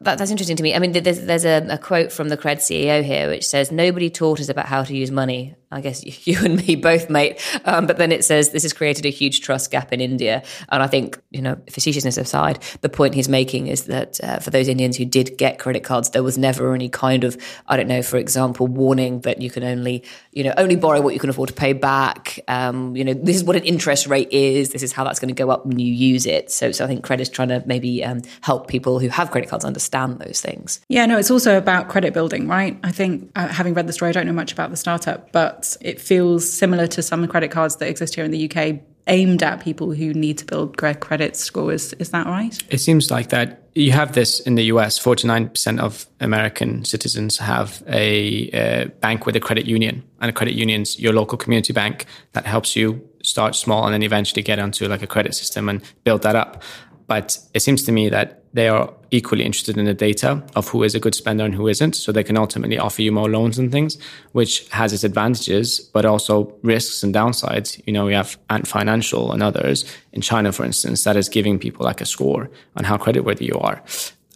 That, that's interesting to me. I mean, there's, there's a, a quote from the Cred C E O here, which says, "Nobody taught us about how to use money." I guess you and me both, mate. Um, but then it says, "This has created a huge trust gap in India." And I think, you know, facetiousness aside, the point he's making is that uh, for those Indians who did get credit cards, there was never any kind of, I don't know, for example, warning that you can only, you know, only borrow what you can afford to pay back. Um, you know, this is what an interest rate is. This is how that's going to go up when you use it. So, so I think Cred is trying to maybe um, help people who have credit cards understand those things. Yeah, no, it's also about credit building, right? I think uh, having read the story, I don't know much about the startup, but it feels similar to some credit cards that exist here in the U K aimed at people who need to build credit scores. Is that right? It seems like that. You have this in the U S. forty-nine percent of American citizens have a, a bank with a credit union. And a credit union's your local community bank that helps you start small and then eventually get onto like a credit system and build that up. But it seems to me that they are equally interested in the data of who is a good spender and who isn't. So they can ultimately offer you more loans and things, which has its advantages, but also risks and downsides. You know, we have Ant Financial and others in China, for instance, that is giving people like a score on how creditworthy you are.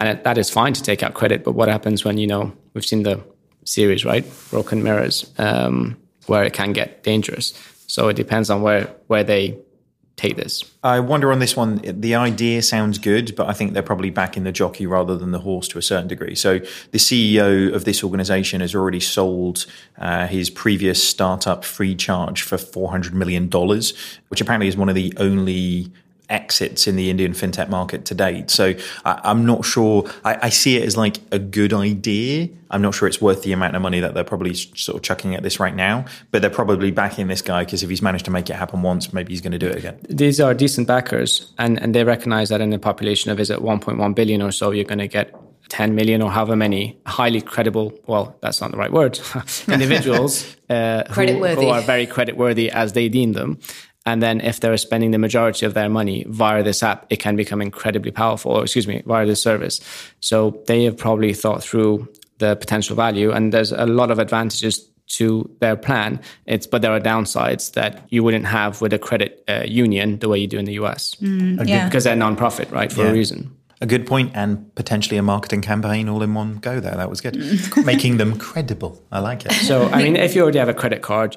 And that is fine to take out credit. But what happens when, you know, we've seen the series, right? Broken Mirrors, um, where it can get dangerous. So it depends on where, where they take this. I wonder on this one, the idea sounds good, but I think they're probably backing the jockey rather than the horse to a certain degree. So the C E O of this organization has already sold uh, his previous startup free charge for four hundred million dollars, which apparently is one of the only exits in the Indian fintech market to date. So I, I'm not sure. I, I see it as like a good idea. I'm not sure it's worth the amount of money that they're probably sort of chucking at this right now, but they're probably backing this guy because if he's managed to make it happen once, maybe he's going to do it again. These are decent backers, and, and they recognize that in a population of is at one point one billion or so, you're going to get ten million or however many highly credible, well, that's not the right word, individuals uh, who, who are very creditworthy as they deem them. And then if they're spending the majority of their money via this app, it can become incredibly powerful, or excuse me, via this service. So they have probably thought through the potential value, and there's a lot of advantages to their plan. It's, but there are downsides that you wouldn't have with a credit uh, union the way you do in the U S. Mm, yeah. Because they're non-profit, right, for yeah. a reason. A good point, and potentially a marketing campaign all in one go there. That was good. Making them credible. I like it. So, I mean, if you already have a credit card,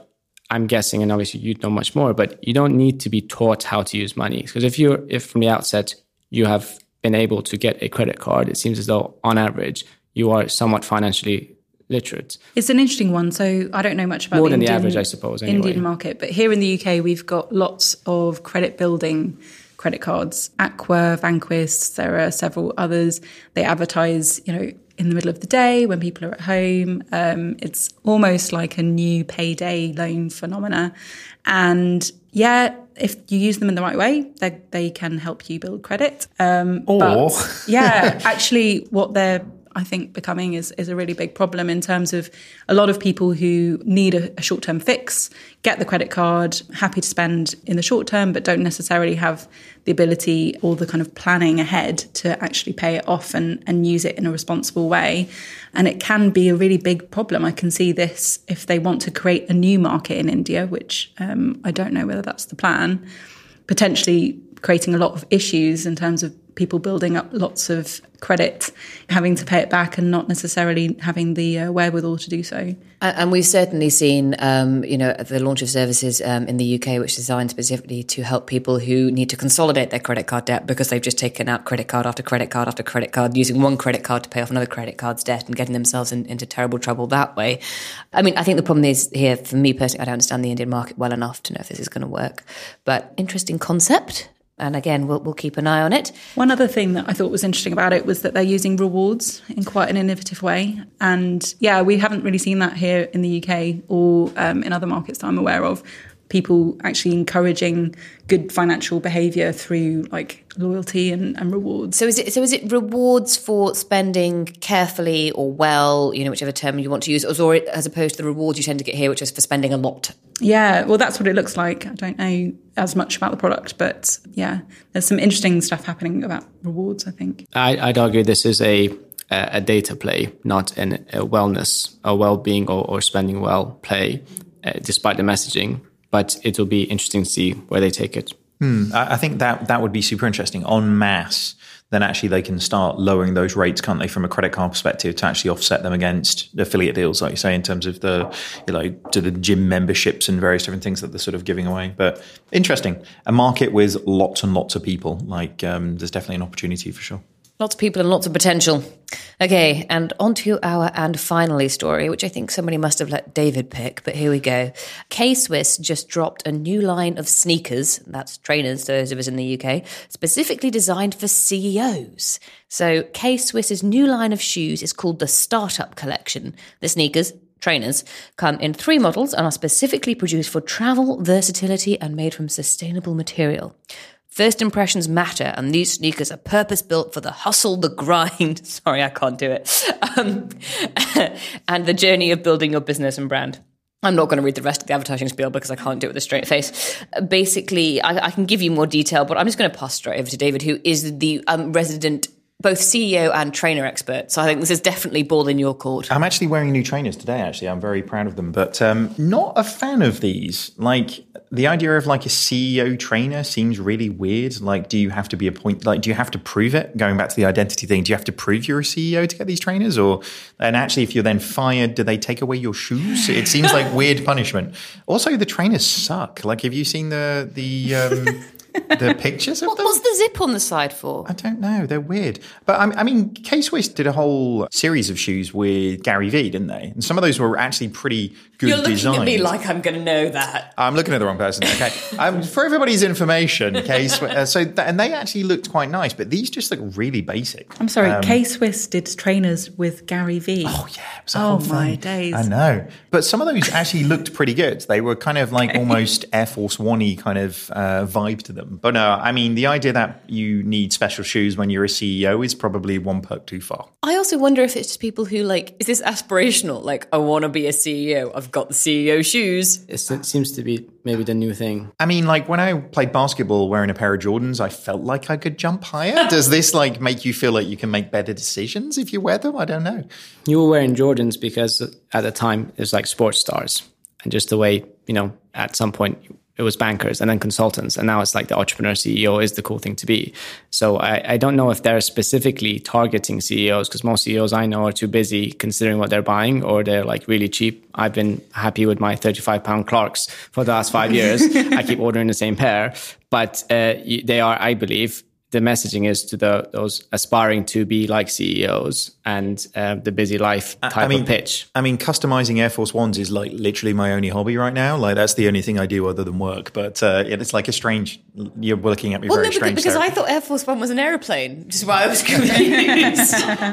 I'm guessing, and obviously you'd know much more, but you don't need to be taught how to use money. Because if you if from the outset you have been able to get a credit card, it seems as though on average you are somewhat financially literate. It's an interesting one. So I don't know much about more the than Indian, the average, I suppose, anyway. Indian market. But here in the U K, we've got lots of credit building credit cards. Aqua, Vanquis, there are several others. They advertise, you know, in the middle of the day when people are at home. Um, it's almost like a new payday loan phenomena. And yeah, if you use them in the right way, they, they can help you build credit. Um, or but, yeah, actually what they're, I think, becoming is, is a really big problem in terms of a lot of people who need a, a short-term fix, get the credit card, happy to spend in the short term, but don't necessarily have the ability or the kind of planning ahead to actually pay it off and, and use it in a responsible way. And it can be a really big problem. I can see this if they want to create a new market in India, which um, I don't know whether that's the plan, potentially creating a lot of issues in terms of people building up lots of credit, having to pay it back and not necessarily having the uh, wherewithal to do so. And we've certainly seen, um, you know, the launch of services um, in the U K, which is designed specifically to help people who need to consolidate their credit card debt because they've just taken out credit card after credit card after credit card, using one credit card to pay off another credit card's debt and getting themselves in, into terrible trouble that way. I mean, I think the problem is here, for me personally, I don't understand the Indian market well enough to know if this is going to work. But interesting concept. And again, we'll, we'll keep an eye on it. One other thing that I thought was interesting about it was that they're using rewards in quite an innovative way. And yeah, we haven't really seen that here in the U K or um, in other markets that I'm aware of. People actually encouraging good financial behaviour through like loyalty and, and rewards. So is it so is it rewards for spending carefully or well, you know, whichever term you want to use, or as opposed to the rewards you tend to get here, which is for spending a lot? Yeah, well, that's what it looks like. I don't know as much about the product, but yeah, there's some interesting stuff happening about rewards, I think. I, I'd argue this is a a data play, not an, a wellness, a well-being or, or spending well play, uh, despite the messaging. But it will be interesting to see where they take it. Hmm. I think that that would be super interesting. En masse, then actually they can start lowering those rates, can't they, from a credit card perspective, to actually offset them against affiliate deals, like you say, in terms of the, you know, to the gym memberships and various different things that they're sort of giving away. But interesting. A market with lots and lots of people. Like um, there's definitely an opportunity for sure. Lots of people and lots of potential. Okay, and on to our and finally story, which I think somebody must have let David pick, but here we go. K-Swiss just dropped a new line of sneakers, that's trainers, those of us in the U K, specifically designed for C E Os. So K-Swiss's new line of shoes is called the Startup Collection. The sneakers, trainers, come in three models and are specifically produced for travel, versatility, and made from sustainable material. First impressions matter, and these sneakers are purpose-built for the hustle, the grind. Sorry, I can't do it. Um, and the journey of building your business and brand. I'm not going to read the rest of the advertising spiel because I can't do it with a straight face. Basically, I, I can give you more detail, but I'm just going to pass straight over to David, who is the um, resident both C E O and trainer expert. So I think this is definitely ball in your court. I'm actually wearing new trainers today, actually. I'm very proud of them, but um, not a fan of these. Like, the idea of like a C E O trainer seems really weird. Like, do you have to be a point, like, do you have to prove it? Going back to the identity thing, do you have to prove you're a C E O to get these trainers? Or, and actually, if you're then fired, do they take away your shoes? It seems like weird punishment. Also, the trainers suck. Like, have you seen the, the, um, the pictures of what, them? What's the zip on the side for? I don't know. They're weird. But I, I mean, K-Swiss did a whole series of shoes with Gary Vee, didn't they? And some of those were actually pretty good You're looking designs. At me like I'm going to know that. I'm looking at the wrong person. Okay. um, for everybody's information, K-Swiss. Uh, so that, and they actually looked quite nice, but these just look really basic. I'm sorry. Um, K-Swiss did trainers with Gary Vee. Oh, yeah. It was a oh, my thing. Days. I know. But some of those actually looked pretty good. They were kind of like okay. almost Air Force One-y kind of uh, vibe to them. But no, I mean, the idea that you need special shoes when you're a C E O is probably one perk too far. I also wonder if it's just people who like, is this aspirational? Like, I want to be a C E O. I've got the C E O shoes. It seems to be maybe the new thing. I mean, like when I played basketball wearing a pair of Jordans, I felt like I could jump higher. Does this like make you feel like you can make better decisions if you wear them? I don't know. You were wearing Jordans because at the time it was like sports stars. And just the way, you know, at some point it was bankers and then consultants. And now it's like the entrepreneur C E O is the cool thing to be. So I, I don't know if they're specifically targeting C E Os, because most C E Os I know are too busy considering what they're buying, or they're like really cheap. I've been happy with my thirty-five pound Clarks for the last five years. I keep ordering the same pair, but uh, they are, I believe, the messaging is to the, those aspiring to be like C E Os and uh, the busy life type I mean, of pitch. I mean, customizing Air Force Ones is like literally my only hobby right now. Like that's the only thing I do other than work. But uh, it's like a strange, you're looking at me well, very no, strange. Because there. I thought Air Force One was an aeroplane, which is why I was confused.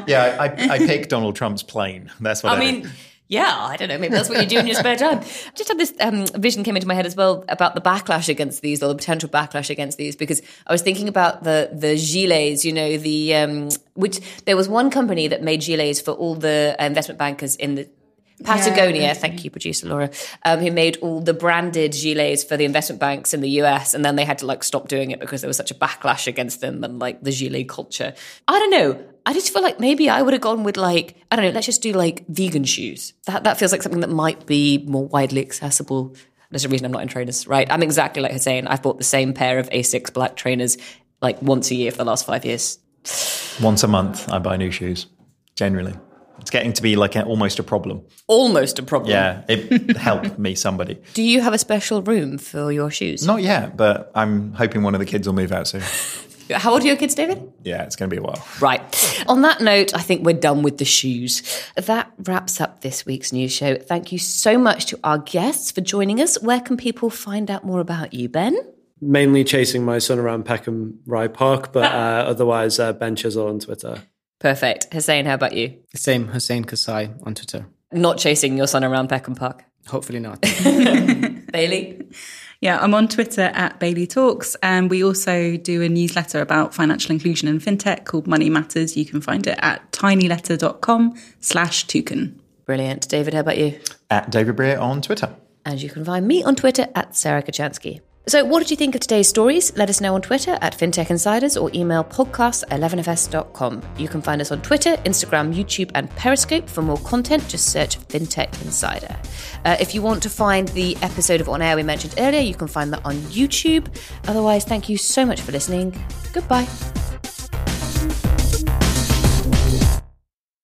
yeah, I, I picked Donald Trump's plane. That's what I, I mean. Did. Yeah, I don't know. Maybe that's what you do in your spare time. I just had this um, vision came into my head as well about the backlash against these, or the potential backlash against these, because I was thinking about the the gilets, you know, the um, which there was one company that made gilets for all the investment bankers in the Patagonia, yeah, thank you, producer Laura, um, who made all the branded gilets for the investment banks in the U S, and then they had to like stop doing it because there was such a backlash against them and like the gilet culture. I don't know. I just feel like maybe I would have gone with like, I don't know, let's just do like vegan shoes. That that feels like something that might be more widely accessible. There's a reason I'm not in trainers, right? I'm exactly like Hussein. I've bought the same pair of A six black trainers like once a year for the last five years. Once a month, I buy new shoes, generally. It's getting to be like a, almost a problem. Almost a problem. Yeah, it helped me, somebody. Do you have a special room for your shoes? Not yet, but I'm hoping one of the kids will move out soon. How old are your kids, David? Yeah, it's going to be a while. Right. On that note, I think we're done with the shoes. That wraps up this week's news show. Thank you so much to our guests for joining us. Where can people find out more about you, Ben? Mainly chasing my son around Peckham Rye Park, but uh, otherwise uh, Ben Chisel on Twitter. Perfect. Hussein, how about you? Same, Hussein Kasai on Twitter. Not chasing your son around Peckham Park? Hopefully not. Bailey? Yeah, I'm on Twitter at Bailey Talks, and we also do a newsletter about financial inclusion and fintech called Money Matters. You can find it at tinyletter.com slash toucan. Brilliant. David, how about you? At David Breer on Twitter. And you can find me on Twitter at Sarah Kachansky. So what did you think of today's stories? Let us know on Twitter at FinTech Insiders or email podcast at eleven F S dot com. You can find us on Twitter, Instagram, YouTube and Periscope. For more content, just search FinTech Insider. Uh, if you want to find the episode of On Air we mentioned earlier, you can find that on YouTube. Otherwise, thank you so much for listening. Goodbye.